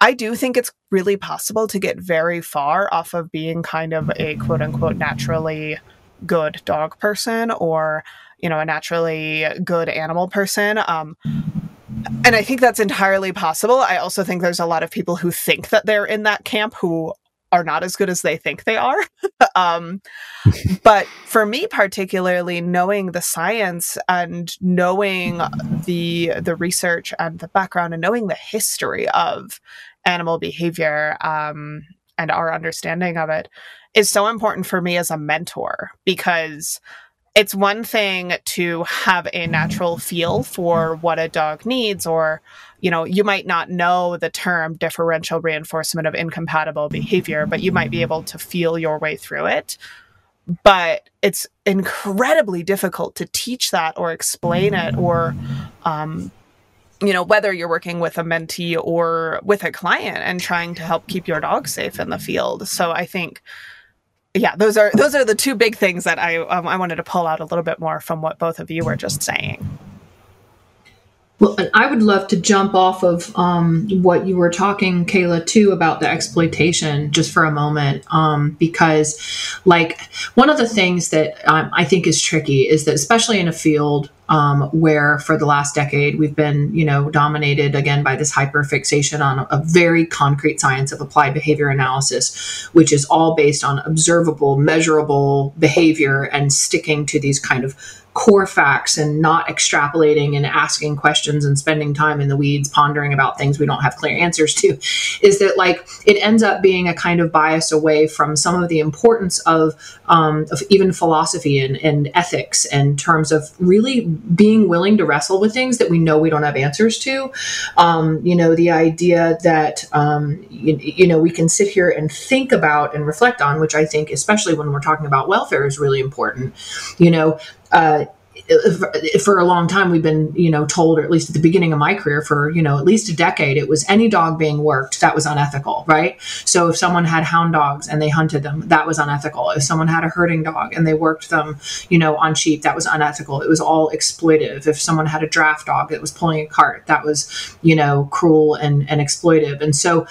I do think it's really possible to get very far off of being kind of a quote unquote naturally good dog person or, you know, a naturally good animal person. Um, and I think that's entirely possible. I also think there's a lot of people who think that they're in that camp who are not as good as they think they are. um, but for me, particularly knowing the science and knowing the, the research and the background and knowing the history of animal behavior, um, and our understanding of it is so important for me as a mentor, because it's one thing to have a natural feel for what a dog needs, or, you know, you might not know the term differential reinforcement of incompatible behavior, but you might be able to feel your way through it. But it's incredibly difficult to teach that or explain it, or, um, you know, whether you're working with a mentee or with a client and trying to help keep your dog safe in the field. So I think, yeah, those are those are the two big things that I um, I wanted to pull out a little bit more from what both of you were just saying. Well, and I would love to jump off of um, what you were talking, Kayla, too, about the exploitation just for a moment, um, because like one of the things that um, I think is tricky is that especially in a field um, where for the last decade we've been, you know, dominated again by this hyperfixation on a, a very concrete science of applied behavior analysis, which is all based on observable, measurable behavior and sticking to these kind of core facts and not extrapolating and asking questions and spending time in the weeds pondering about things we don't have clear answers to, is that like it ends up being a kind of bias away from some of the importance of, um, of even philosophy and, and ethics in terms of really being willing to wrestle with things that we know we don't have answers to. Um, you know, the idea that, um, you, you know, we can sit here and think about and reflect on, which I think, especially when we're talking about welfare, is really important. You know, Uh, for a long time, we've been, you know, told, or at least at the beginning of my career for, you know, at least a decade, it was any dog being worked, that was unethical, right? So if someone had hound dogs and they hunted them, that was unethical. If someone had a herding dog and they worked them, you know, on sheep, that was unethical. It was all exploitive. If someone had a draft dog that was pulling a cart, that was, you know, cruel and, and exploitive. And so,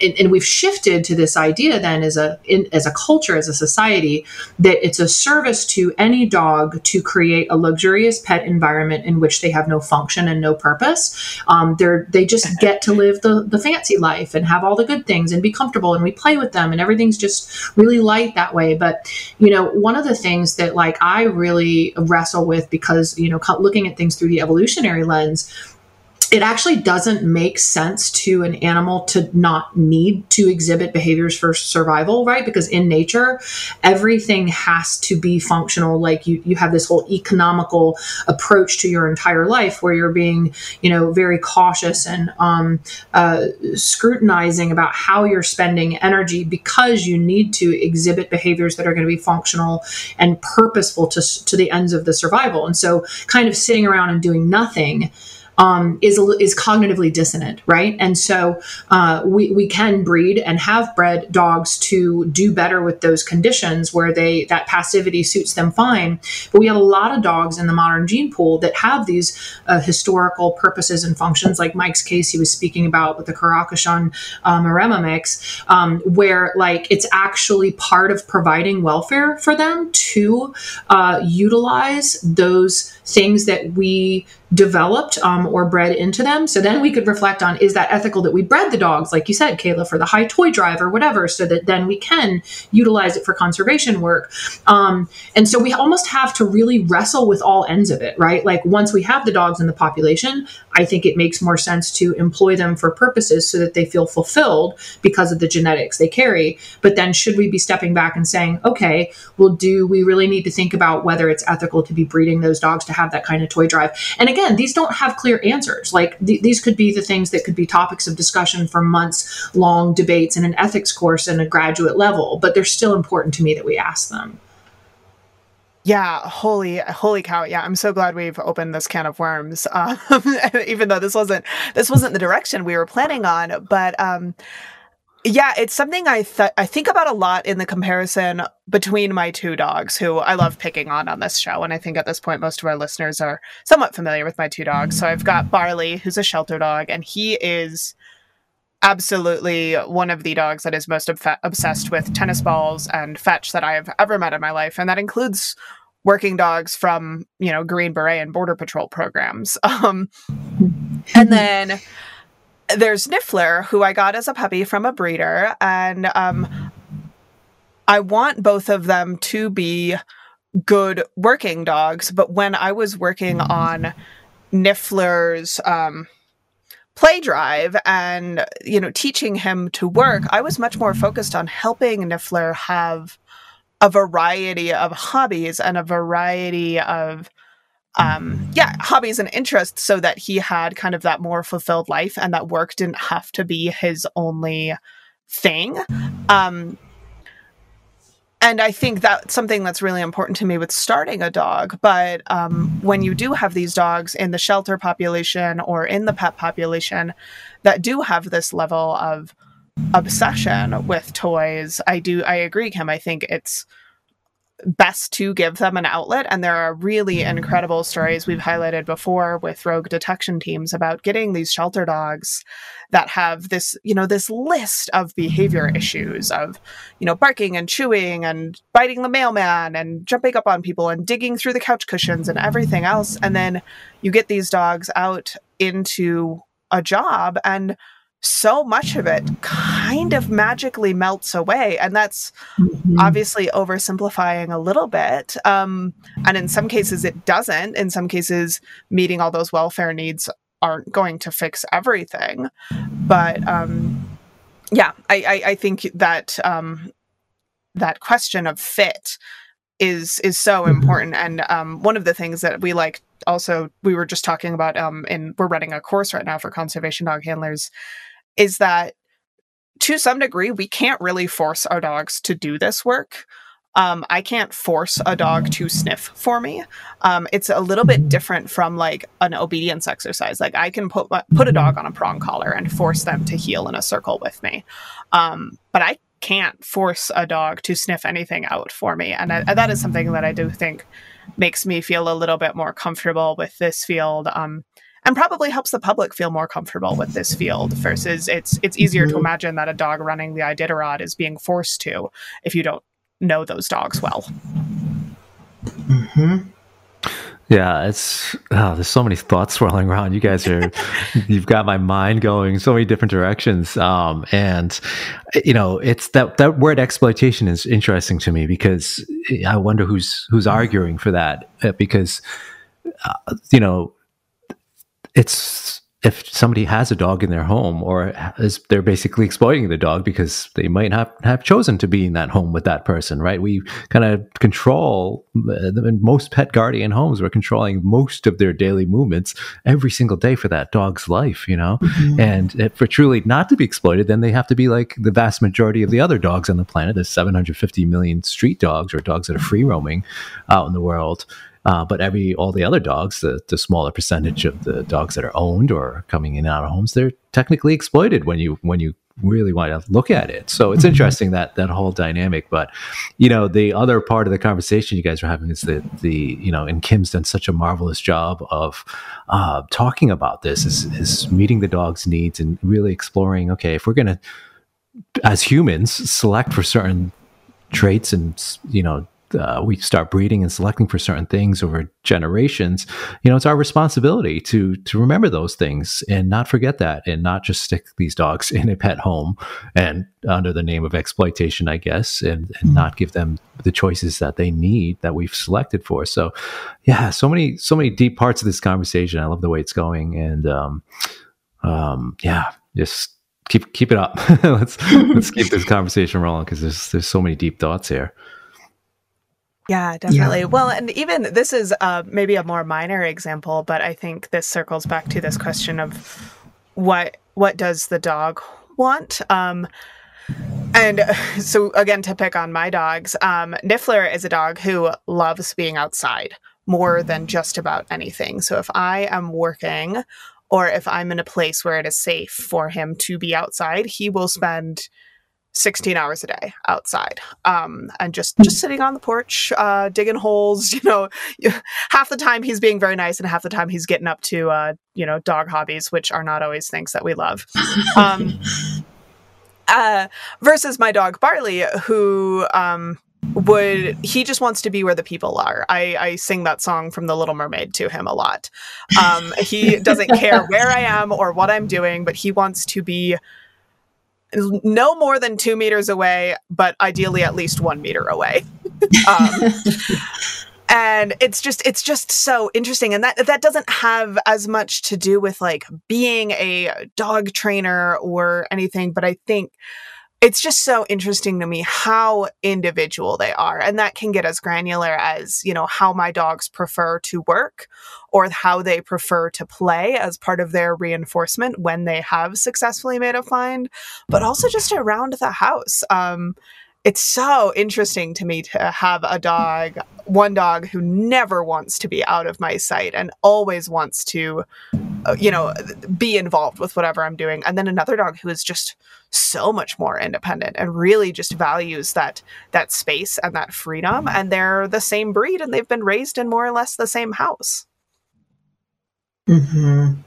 and, and we've shifted to this idea then as a, in, as a culture, as a society, that it's a service to any dog to create a luxurious pet environment in which they have no function and no purpose. Um, they're, they just get to live the, the fancy life and have all the good things and be comfortable. And we play with them and everything's just really light that way. But, you know, one of the things that like I really wrestle with, because, you know, looking at things through the evolutionary lens, it actually doesn't make sense to an animal to not need to exhibit behaviors for survival, right? Because in nature, everything has to be functional. Like you, you have this whole economical approach to your entire life where you're being, you know, very cautious and um, uh, scrutinizing about how you're spending energy, because you need to exhibit behaviors that are going to be functional and purposeful to, to the ends of the survival. And so kind of sitting around and doing nothing Um, is is cognitively dissonant, right? And so uh, we we can breed and have bred dogs to do better with those conditions where they that passivity suits them fine. But we have a lot of dogs in the modern gene pool that have these uh, historical purposes and functions, like Mike's case he was speaking about with the Karakachan uh, Maremma mix, um, where like it's actually part of providing welfare for them to uh, utilize those things that we developed um, or bred into them. So then we could reflect on, is that ethical that we bred the dogs, like you said, Kayla, for the high toy drive or whatever, so that then we can utilize it for conservation work. Um, and so we almost have to really wrestle with all ends of it, right? Like once we have the dogs in the population, I think it makes more sense to employ them for purposes so that they feel fulfilled because of the genetics they carry. But then should we be stepping back and saying, okay, well, do we really need to think about whether it's ethical to be breeding those dogs to have that kind of toy drive? And again, these don't have clear answers. Like th- these could be the things that could be topics of discussion for months long debates in an ethics course and a graduate level, but they're still important to me that we ask them. Yeah, holy, holy cow. Yeah, I'm so glad we've opened this can of worms, um, even though this wasn't this wasn't the direction we were planning on. But um, yeah, it's something I, th- I think about a lot in the comparison between my two dogs, who I love picking on on this show. And I think at this point, most of our listeners are somewhat familiar with my two dogs. So I've got Barley, who's a shelter dog, and he is absolutely one of the dogs that is most ob- obsessed with tennis balls and fetch that I have ever met in my life. And that includes working dogs from, you know, Green Beret and Border Patrol programs. Um, and then there's Niffler, who I got as a puppy from a breeder. And um, I want both of them to be good working dogs. But when I was working on Niffler's um, play drive and, you know, teaching him to work, I was much more focused on helping Niffler have a variety of hobbies and a variety of, um, yeah, hobbies and interests, so that he had kind of that more fulfilled life and that work didn't have to be his only thing. Um, and I think that's something that's really important to me with starting a dog. But um, when you do have these dogs in the shelter population or in the pet population that do have this level of obsession with toys, I do, I agree, Kim. I think it's best to give them an outlet. And there are really incredible stories we've highlighted before with Rogue Detection Teams about getting these shelter dogs that have this, you know, this list of behavior issues of, you know, barking and chewing and biting the mailman and jumping up on people and digging through the couch cushions and everything else. And then you get these dogs out into a job and so much of it kind of magically melts away. And that's mm-hmm. obviously oversimplifying a little bit. Um, and in some cases, it doesn't. In some cases, meeting all those welfare needs aren't going to fix everything. But um, yeah, I, I, I think that um, that question of fit is is so important. And um, one of the things that we like also, we were just talking about, um, and we're running a course right now for conservation dog handlers, is that to some degree, we can't really force our dogs to do this work. Um, I can't force a dog to sniff for me. Um, it's a little bit different from like an obedience exercise. Like I can put put a dog on a prong collar and force them to heel in a circle with me. Um, but I can't force a dog to sniff anything out for me. And I, that is something that I do think makes me feel a little bit more comfortable with this field, um, and probably helps the public feel more comfortable with this field versus it's it's easier to imagine that a dog running the Iditarod is being forced to if you don't know those dogs well. Mm-hmm. Yeah, it's oh, there's so many thoughts swirling around. You guys are, you've got my mind going so many different directions. Um, and you know, it's that that word exploitation is interesting to me because I wonder who's who's arguing for that. Because uh, you know, it's if somebody has a dog in their home, or is, they're basically exploiting the dog because they might not have chosen to be in that home with that person, right? We kind of control, in most pet guardian homes, we're controlling most of their daily movements every single day for that dog's life, you know? Mm-hmm. And if for truly not to be exploited, then they have to be like the vast majority of the other dogs on the planet. There's seven hundred fifty million street dogs or dogs that are free roaming out in the world. Uh, but every all the other dogs, the, the smaller percentage of the dogs that are owned or coming in and out of homes, they're technically exploited when you when you really want to look at it. So it's interesting that that whole dynamic. But you know, the other part of the conversation you guys are having is the the you know, and Kim's done such a marvelous job of uh, talking about this is, is meeting the dog's needs and really exploring. Okay, if we're gonna as humans select for certain traits and you know. Uh, we start breeding and selecting for certain things over generations, you know, it's our responsibility to to remember those things and not forget that and not just stick these dogs in a pet home and under the name of exploitation, I guess, and, and not give them the choices that they need that we've selected for. So, yeah, so many, so many deep parts of this conversation. I love the way it's going. And, um, um, yeah, just keep, keep it up. let's, let's keep this conversation rolling because there's, there's so many deep thoughts here. Yeah, definitely. Yeah. Well, and even this is uh, maybe a more minor example, but I think this circles back to this question of what what does the dog want? Um, And so again, to pick on my dogs, um, Niffler is a dog who loves being outside more than just about anything. So if I am working or if I'm in a place where it is safe for him to be outside, he will spend sixteen hours a day outside, um, and just, just sitting on the porch, uh, digging holes, you know, half the time he's being very nice and half the time he's getting up to, uh, you know, dog hobbies, which are not always things that we love. Um, uh, versus my dog Barley, who, um, would, he just wants to be where the people are. I, I sing that song from The Little Mermaid to him a lot. Um, he doesn't care where I am or what I'm doing, but he wants to be no more than two meters away, but ideally at least one meter away. um, and it's just, it's just so interesting. And that, that doesn't have as much to do with like being a dog trainer or anything, but I think it's just so interesting to me how individual they are. And that can get as granular as, you know, how my dogs prefer to work or how they prefer to play as part of their reinforcement when they have successfully made a find, but also just around the house. Um, it's so interesting to me to have a dog, one dog who never wants to be out of my sight and always wants to, you know, be involved with whatever I'm doing. And then another dog who is just so much more independent and really just values that, that space and that freedom. And they're the same breed and they've been raised in more or less the same house. Mm-hmm.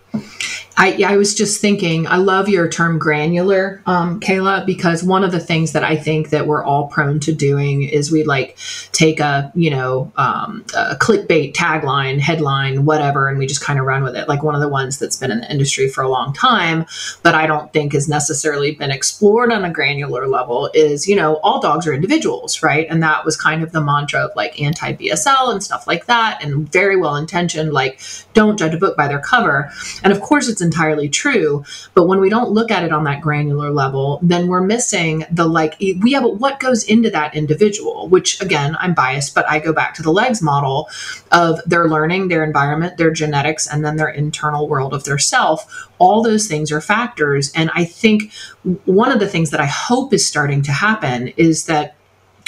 I, I was just thinking, I love your term granular, um, Kayla, because one of the things that I think that we're all prone to doing is we like take a, you know, um, a clickbait tagline, headline, whatever, and we just kind of run with it. Like one of the ones that's been in the industry for a long time, but I don't think has necessarily been explored on a granular level is, you know, all dogs are individuals, right? And that was kind of the mantra of like anti-B S L and stuff like that. And very well-intentioned, like don't judge a book by their cover. And of course it's entirely true, but when we don't look at it on that granular level, then we're missing the like, we have what goes into that individual, which again, I'm biased, but I go back to the LEGS model of their learning, their environment, their genetics, and then their internal world of their self. All those things are factors. And I think one of the things that I hope is starting to happen is that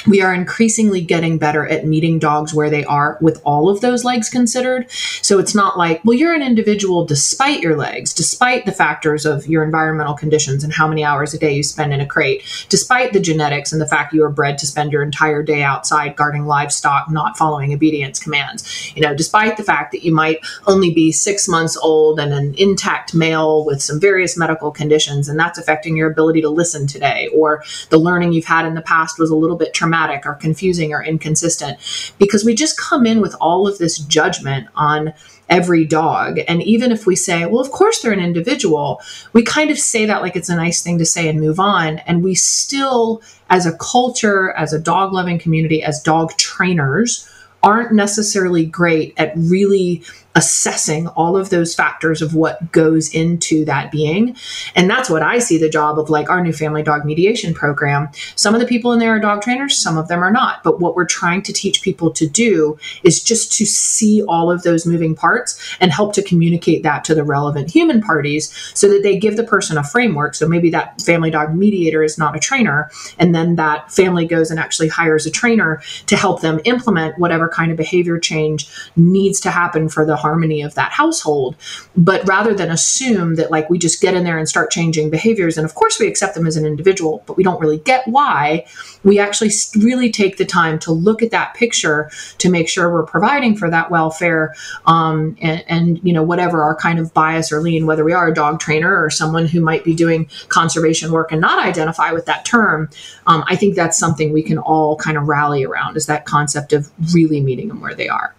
we are increasingly getting better at meeting dogs where they are with all of those legs considered. So it's not like, well, you're an individual despite your legs, despite the factors of your environmental conditions and how many hours a day you spend in a crate, despite the genetics and the fact you are bred to spend your entire day outside guarding livestock, not following obedience commands, you know, despite the fact that you might only be six months old and an intact male with some various medical conditions, and that's affecting your ability to listen today, or the learning you've had in the past was a little bit traumatic or confusing or inconsistent, because we just come in with all of this judgment on every dog. And even if we say, well, of course they're an individual, we kind of say that like it's a nice thing to say and move on. And we still, as a culture, as a dog loving community, as dog trainers, aren't necessarily great at really assessing all of those factors of what goes into that being. And that's what I see the job of like our new family dog mediation program. Some of the people in there are dog trainers, some of them are not. But what we're trying to teach people to do is just to see all of those moving parts and help to communicate that to the relevant human parties so that they give the person a framework. So maybe that family dog mediator is not a trainer, and then that family goes and actually hires a trainer to help them implement whatever kind of behavior change needs to happen for the harmony of that household. But rather than assume that like we just get in there and start changing behaviors, and of course we accept them as an individual, but we don't really get why, we actually really take the time to look at that picture to make sure we're providing for that welfare, um, and, and you know, whatever our kind of bias or lean, whether we are a dog trainer or someone who might be doing conservation work and not identify with that term, um, I think that's something we can all kind of rally around, is that concept of really meeting them where they are.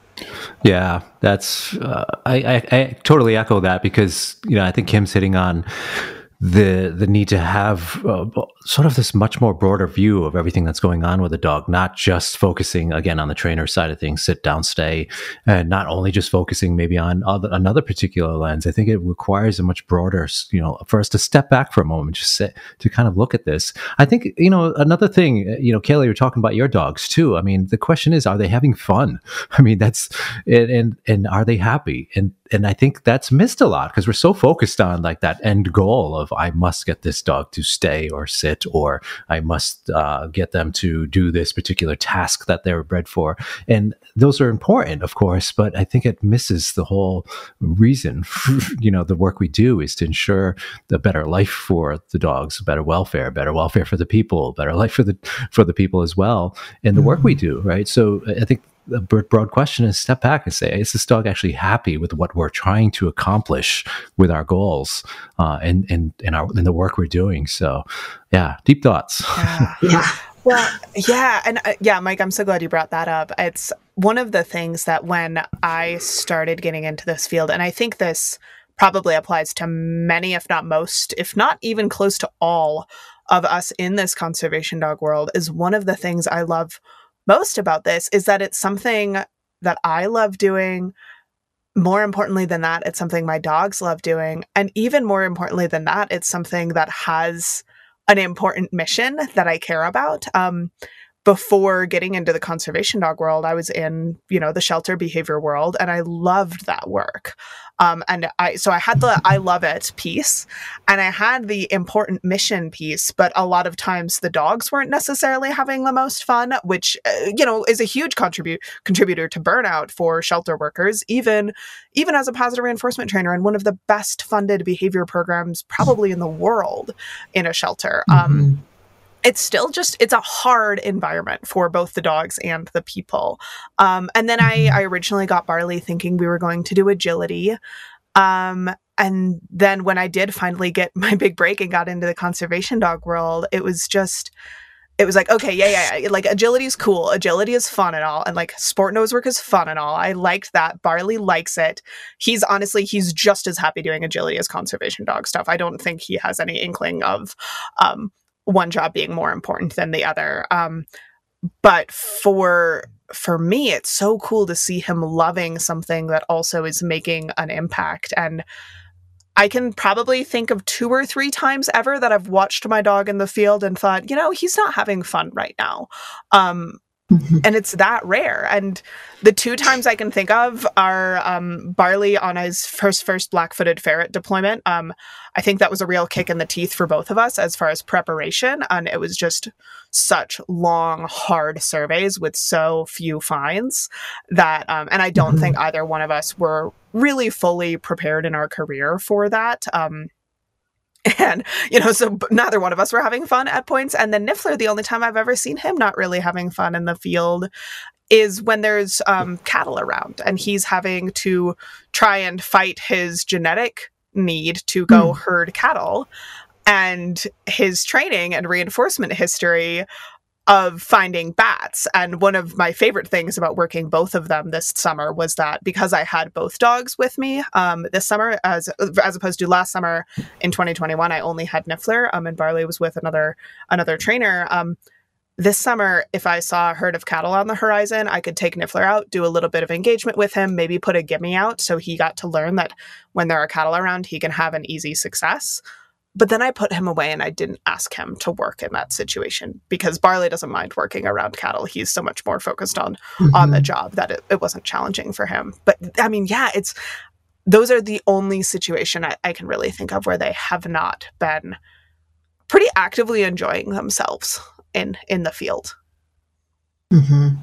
Yeah, that's uh, I, I, I totally echo that, because, you know, I think Kim's hitting on the the need to have uh, sort of this much more broader view of everything that's going on with a dog, not just focusing again on the trainer side of things, sit down, stay, and not only just focusing maybe on other, another particular lens. I think it requires a much broader, you know, for us to step back for a moment, just sit, to kind of look at this. I think, you know, another thing, you know, Kayla, you're talking about your dogs too. I mean, the question is, are they having fun? I mean, that's, and and, and are they happy? And and I think that's missed a lot because we're so focused on like that end goal of I must get this dog to stay or sit, or I must uh, get them to do this particular task that they were bred for. And those are important, of course, but I think it misses the whole reason for, you know, the work we do is to ensure a better life for the dogs, better welfare, better welfare for the people, better life for the for the people as well in the work we do, right? So I think the broad question is step back and say, is this dog actually happy with what we're trying to accomplish with our goals uh, and, and, and, our, and the work we're doing? So yeah, deep thoughts. Yeah. yeah. Well, yeah. And uh, yeah, Mike, I'm so glad you brought that up. It's one of the things that when I started getting into this field, and I think this probably applies to many, if not most, if not even close to all of us in this conservation dog world, is one of the things I love most about this is that it's something that I love doing. More importantly than that, it's something my dogs love doing. And even more importantly than that, it's something that has an important mission that I care about. Um, before getting into the conservation dog world, I was in, you know, the shelter behavior world, and I loved that work. Um, and I, so I had the, I love it piece, and I had the important mission piece, but a lot of times the dogs weren't necessarily having the most fun, which, uh, you know, is a huge contribute contributor to burnout for shelter workers, even, even as a positive reinforcement trainer and one of the best funded behavior programs probably in the world in a shelter. Mm-hmm. Um, It's still just, it's a hard environment for both the dogs and the people. Um, and then I, I originally got Barley thinking we were going to do agility. Um, and then when I did finally get my big break and got into the conservation dog world, it was just, it was like, okay, yeah, yeah, yeah. Like agility is cool. Agility is fun and all. And like sport nose work is fun and all. I liked that. Barley likes it. He's honestly, he's just as happy doing agility as conservation dog stuff. I don't think he has any inkling of, um, one job being more important than the other. Um, but for for me, it's so cool to see him loving something that also is making an impact. And I can probably think of two or three times ever that I've watched my dog in the field and thought, you know, he's not having fun right now. Um, mm-hmm. And it's that rare. And the two times I can think of are um, Barley on his first first black-footed ferret deployment. Um, I think that was a real kick in the teeth for both of us as far as preparation. And it was just such long, hard surveys with so few finds that, um, and I don't mm-hmm. think either one of us were really fully prepared in our career for that. Um, And, you know, so neither one of us were having fun at points. And then Niffler, the only time I've ever seen him not really having fun in the field is when there's um, cattle around and he's having to try and fight his genetic need to go mm. herd cattle. And his training and reinforcement history of finding bats. And one of my favorite things about working both of them this summer was that because I had both dogs with me um, this summer, as as opposed to last summer in twenty twenty-one, I only had Niffler um, and Barley was with another another trainer. Um, this summer, if I saw a herd of cattle on the horizon, I could take Niffler out, do a little bit of engagement with him, maybe put a gimme out. So he got to learn that when there are cattle around, he can have an easy success. But then I put him away and I didn't ask him to work in that situation because Barley doesn't mind working around cattle. He's so much more focused on, mm-hmm. on the job that it, it wasn't challenging for him. But I mean, yeah, it's, those are the only situation I, I can really think of where they have not been pretty actively enjoying themselves in, in the field. Mm-hmm.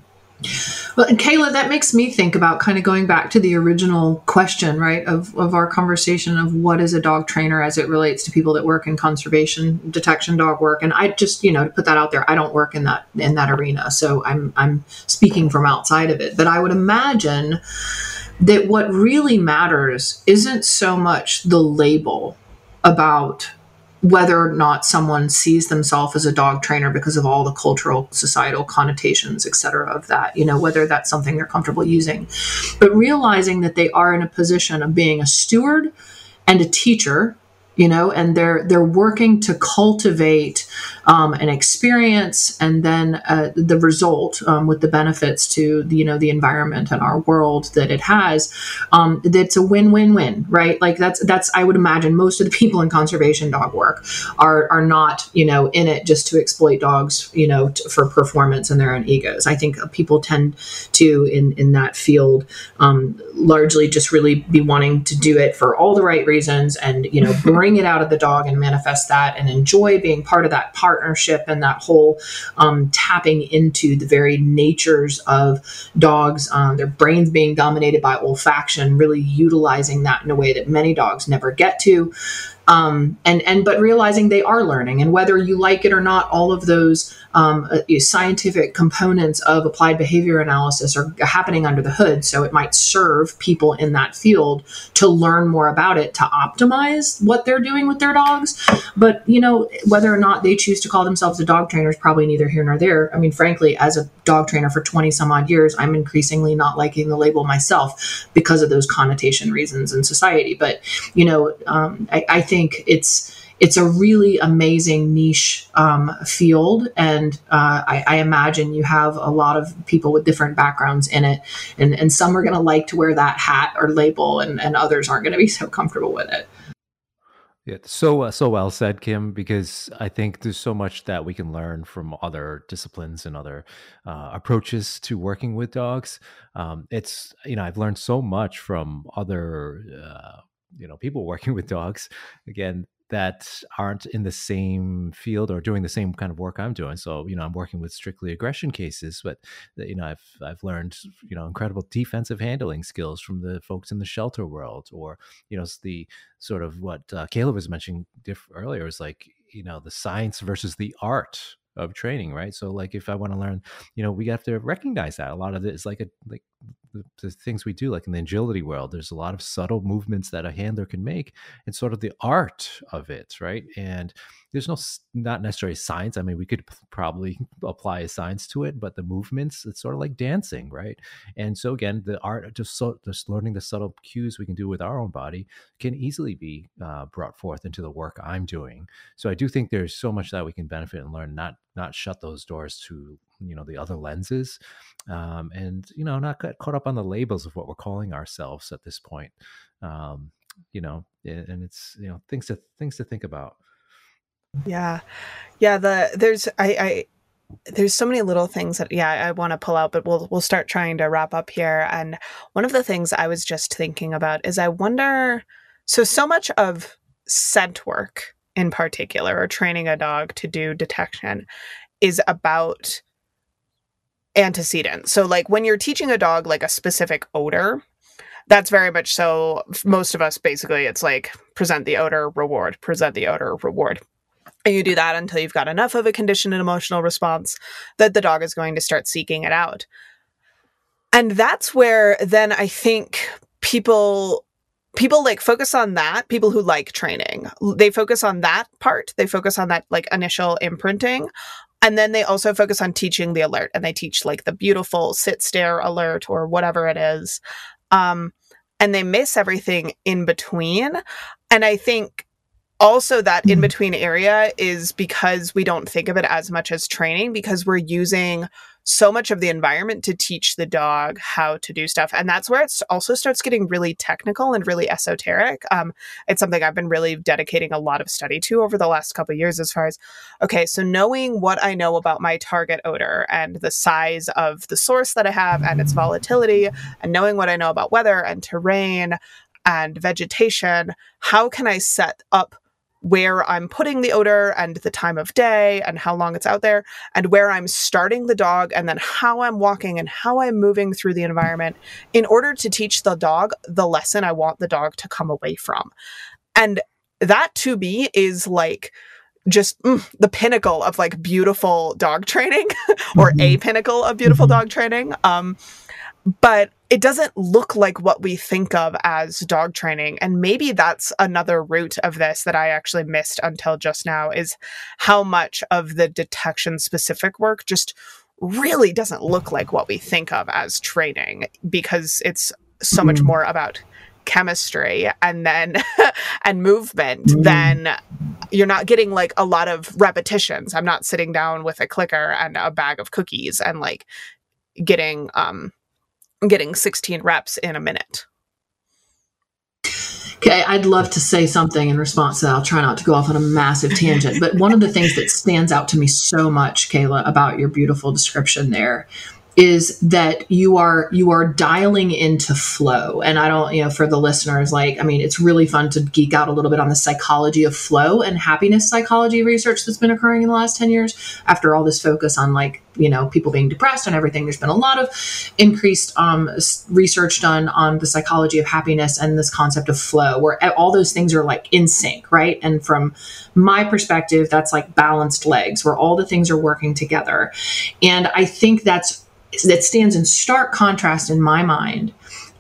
Well, and Kayla, that makes me think about kind of going back to the original question, right, of, of our conversation of what is a dog trainer as it relates to people that work in conservation detection dog work. And I just, you know, to put that out there, I don't work in that in that arena. So I'm I'm speaking from outside of it. But I would imagine that what really matters isn't so much the label about whether or not someone sees themselves as a dog trainer because of all the cultural, societal connotations, et cetera, of that, you know, whether that's something they're comfortable using, but realizing that they are in a position of being a steward and a teacher, you know, and they're they're working to cultivate um, an experience and then uh, the result um, with the benefits to the, you know, the environment and our world that it has. Um, that's a win-win-win, right? Like that's that's I would imagine most of the people in conservation dog work are are not, you know, in it just to exploit dogs, you know, t- for performance and their own egos. I think people tend to in in that field um, largely just really be wanting to do it for all the right reasons and, you know, bring it out of the dog and manifest that and enjoy being part of that partnership and that whole um, tapping into the very natures of dogs, um, their brains being dominated by olfaction, really utilizing that in a way that many dogs never get to. Um, and, and, but realizing they are learning, and whether you like it or not, all of those um, uh, scientific components of applied behavior analysis are happening under the hood. So it might serve people in that field to learn more about it, to optimize what they're doing with their dogs. But, you know, whether or not they choose to call themselves a dog trainer is probably neither here nor there. I mean, frankly, as a dog trainer for twenty some odd years, I'm increasingly not liking the label myself because of those connotation reasons in society. But, you know, um, I, I think it's it's a really amazing niche um, field, and uh, I, I imagine you have a lot of people with different backgrounds in it, and, and some are going to like to wear that hat or label, and, and others aren't going to be so comfortable with it. Yeah, so uh, so well said, Kim, because I think there's so much that we can learn from other disciplines and other uh, approaches to working with dogs. Um, it's, you know, I've learned so much from other uh you know, people working with dogs, again, that aren't in the same field or doing the same kind of work I'm doing. So, you know, I'm working with strictly aggression cases, but, you know, I've I've learned, you know, incredible defensive handling skills from the folks in the shelter world, or, you know, the sort of what uh, Kayla was mentioning diff- earlier is like, you know, the science versus the art of training, right? So like, if I want to learn, you know, we have to recognize that a lot of it is like a like the, the things we do, like in the agility world, there's a lot of subtle movements that a handler can make, and sort of the art of it, right? And there's no not necessarily science. I mean, we could probably apply a science to it, but the movements, it's sort of like dancing, right? And so again, the art, just so, just learning the subtle cues we can do with our own body can easily be uh, brought forth into the work I'm doing. So I do think there's so much that we can benefit and learn, not not shut those doors to, you know, the other lenses, um, and, you know, not get caught up on the labels of what we're calling ourselves at this point. Um, you know, and it's, you know, things to things to think about. Yeah. Yeah. The there's, I, I, there's so many little things that, yeah, I want to pull out, but we'll, we'll start trying to wrap up here. And one of the things I was just thinking about is I wonder, so, so much of scent work in particular, or training a dog to do detection, is about antecedents. So like when you're teaching a dog, like a specific odor, that's very much so most of us, basically, it's like present the odor, reward, present the odor, reward. And you do that until you've got enough of a conditioned and emotional response that the dog is going to start seeking it out. And that's where then I think people, people like focus on that. People who like training, they focus on that part. They focus on that like initial imprinting. And then they also focus on teaching the alert, and they teach like the beautiful sit stare alert or whatever it is. Um, and they miss everything in between. And I think also that in-between area is because we don't think of it as much as training, because we're using so much of the environment to teach the dog how to do stuff. And that's where it also starts getting really technical and really esoteric. Um, it's something I've been really dedicating a lot of study to over the last couple of years, as far as, okay, so knowing what I know about my target odor and the size of the source that I have and its volatility, and knowing what I know about weather and terrain and vegetation, how can I set up where I'm putting the odor and the time of day and how long it's out there and where I'm starting the dog and then how I'm walking and how I'm moving through the environment in order to teach the dog the lesson I want the dog to come away from. And that to me is like just mm, the pinnacle of like beautiful dog training or mm-hmm. a pinnacle of beautiful mm-hmm. dog training. Um, but it doesn't look like what we think of as dog training. And maybe that's another root of this that I actually missed until just now, is how much of the detection specific work just really doesn't look like what we think of as training, because it's so much more about chemistry and then and movement, mm-hmm. then you're not getting like a lot of repetitions. I'm not sitting down with a clicker and a bag of cookies and like getting um getting sixteen reps in a minute. Okay, I'd love to say something in response to that. I'll try not to go off on a massive tangent, but one of the things that stands out to me so much, Kayla, about your beautiful description there is that you are you are dialing into flow. And I don't, you know, for the listeners, like, I mean, it's really fun to geek out a little bit on the psychology of flow and happiness psychology research that's been occurring in the last ten years. After all this focus on, like, you know, people being depressed and everything, there's been a lot of increased um, research done on the psychology of happiness and this concept of flow, where all those things are like in sync, right? And from my perspective, that's like balanced legs, where all the things are working together. And I think that's that stands in stark contrast in my mind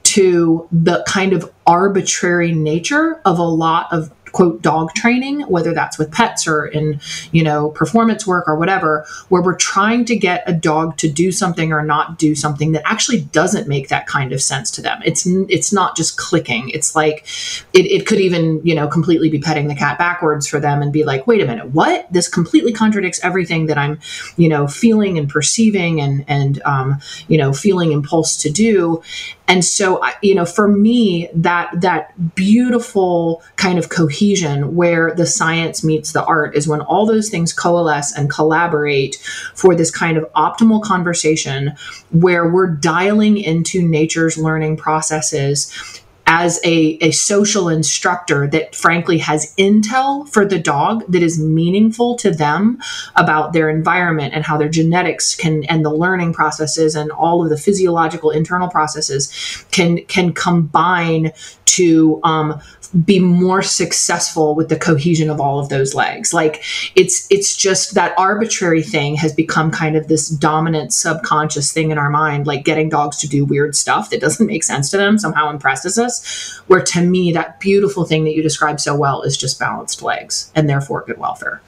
to the kind of arbitrary nature of a lot of, quote, dog training, whether that's with pets or in, you know, performance work or whatever, where we're trying to get a dog to do something or not do something that actually doesn't make that kind of sense to them. It's, it's not just clicking. It's like, it, it could even, you know, completely be petting the cat backwards for them and be like, wait a minute, what? This completely contradicts everything that I'm, you know, feeling and perceiving and, and, um, you know, feeling impulse to do. And so, you know, for me, that that beautiful kind of cohesion where the science meets the art is when all those things coalesce and collaborate for this kind of optimal conversation where we're dialing into nature's learning processes as a, a social instructor that frankly has intel for the dog that is meaningful to them about their environment and how their genetics can, and the learning processes and all of the physiological internal processes can, can combine to um, be more successful with the cohesion of all of those legs. Like it's, it's just that arbitrary thing has become kind of this dominant subconscious thing in our mind, like getting dogs to do weird stuff that doesn't make sense to them somehow impresses us. Where to me, that beautiful thing that you described so well is just balanced legs and therefore good welfare.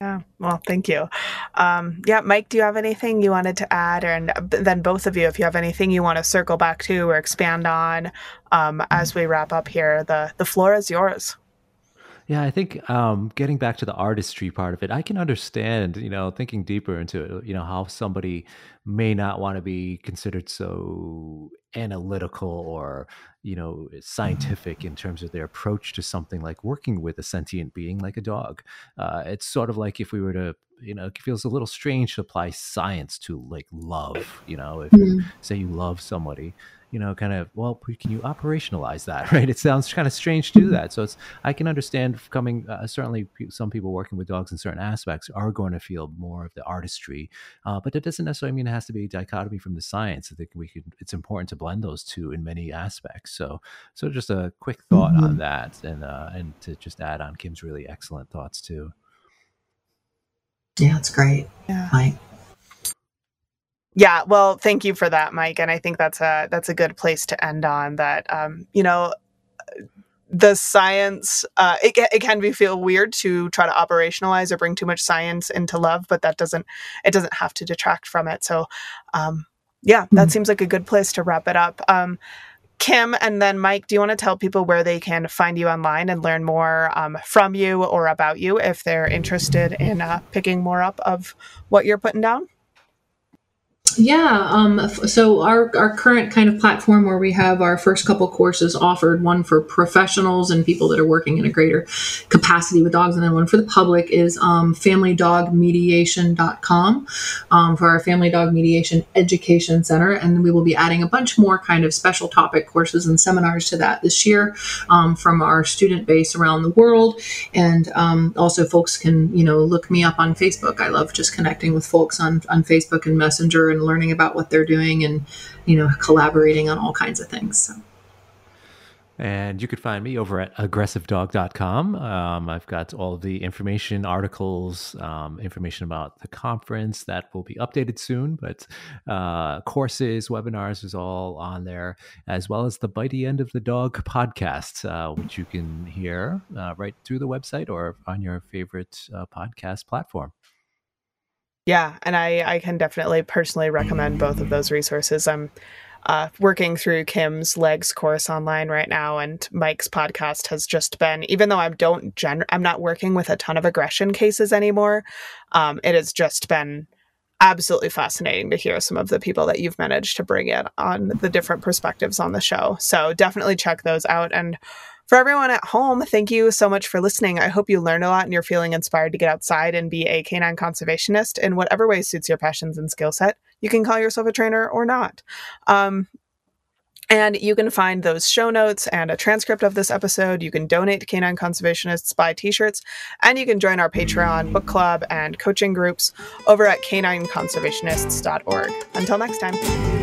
Yeah. Well, thank you. Um, yeah. Mike, do you have anything you wanted to add? And then both of you, if you have anything you want to circle back to or expand on um, as we wrap up here, the, the floor is yours. Yeah, I think um, getting back to the artistry part of it, I can understand, you know, thinking deeper into it, you know, how somebody may not want to be considered so analytical or, you know, scientific in terms of their approach to something like working with a sentient being like a dog. Uh, it's sort of like if we were to, you know, it feels a little strange to apply science to like love, you know, if mm-hmm. you say you love somebody, you know, kind of, well, can you operationalize that, right? It sounds kind of strange to do that. So it's, I can understand coming, uh, certainly some people working with dogs in certain aspects are going to feel more of the artistry, uh, but that doesn't necessarily mean it has to be a dichotomy from the science. I think we could, it's important to blend those two in many aspects. So, so just a quick thought mm-hmm. on that and, uh, and to just add on Kim's really excellent thoughts too. Yeah, it's great. Yeah. Mike. Yeah, well, thank you for that, Mike. And I think that's a that's a good place to end on that. Um, you know, the science, uh, it, it can be feel weird to try to operationalize or bring too much science into love, but that doesn't it doesn't have to detract from it. So, um, yeah, that mm-hmm. seems like a good place to wrap it up. Um, Kim and then Mike, do you want to tell people where they can find you online and learn more um, from you or about you if they're interested in uh, picking more up of what you're putting down? Yeah. Um, so our, our current kind of platform where we have our first couple courses offered, one for professionals and people that are working in a greater capacity with dogs, and then one for the public is um, family dog mediation dot com um, for our Family Dog Mediation Education Center. And we will be adding a bunch more kind of special topic courses and seminars to that this year um, from our student base around the world. And um, also folks can, you know, look me up on Facebook. I love just connecting with folks on, on Facebook and Messenger and learning about what they're doing and, you know, collaborating on all kinds of things. So. And you could find me over at aggressive dog dot com. Um, I've got all the information, articles, um, information about the conference that will be updated soon, but uh, courses, webinars is all on there, as well as the Bitey End of the Dog podcast, uh, which you can hear uh, right through the website or on your favorite uh, podcast platform. Yeah, and I, I can definitely personally recommend both of those resources. I'm uh, working through Kim's LEGS course online right now, and Mike's podcast has just been, even though I don't gen- I'm not working with a ton of aggression cases anymore, um, it has just been absolutely fascinating to hear some of the people that you've managed to bring in on the different perspectives on the show. So definitely check those out. And for everyone at home, thank you so much for listening. I hope you learned a lot and you're feeling inspired to get outside and be a canine conservationist in whatever way suits your passions and skill set. You can call yourself a trainer or not. Um, And you can find those show notes and a transcript of this episode. You can donate to Canine Conservationists, buy t-shirts, and you can join our Patreon, book club, and coaching groups over at canine conservationists dot org. Until next time.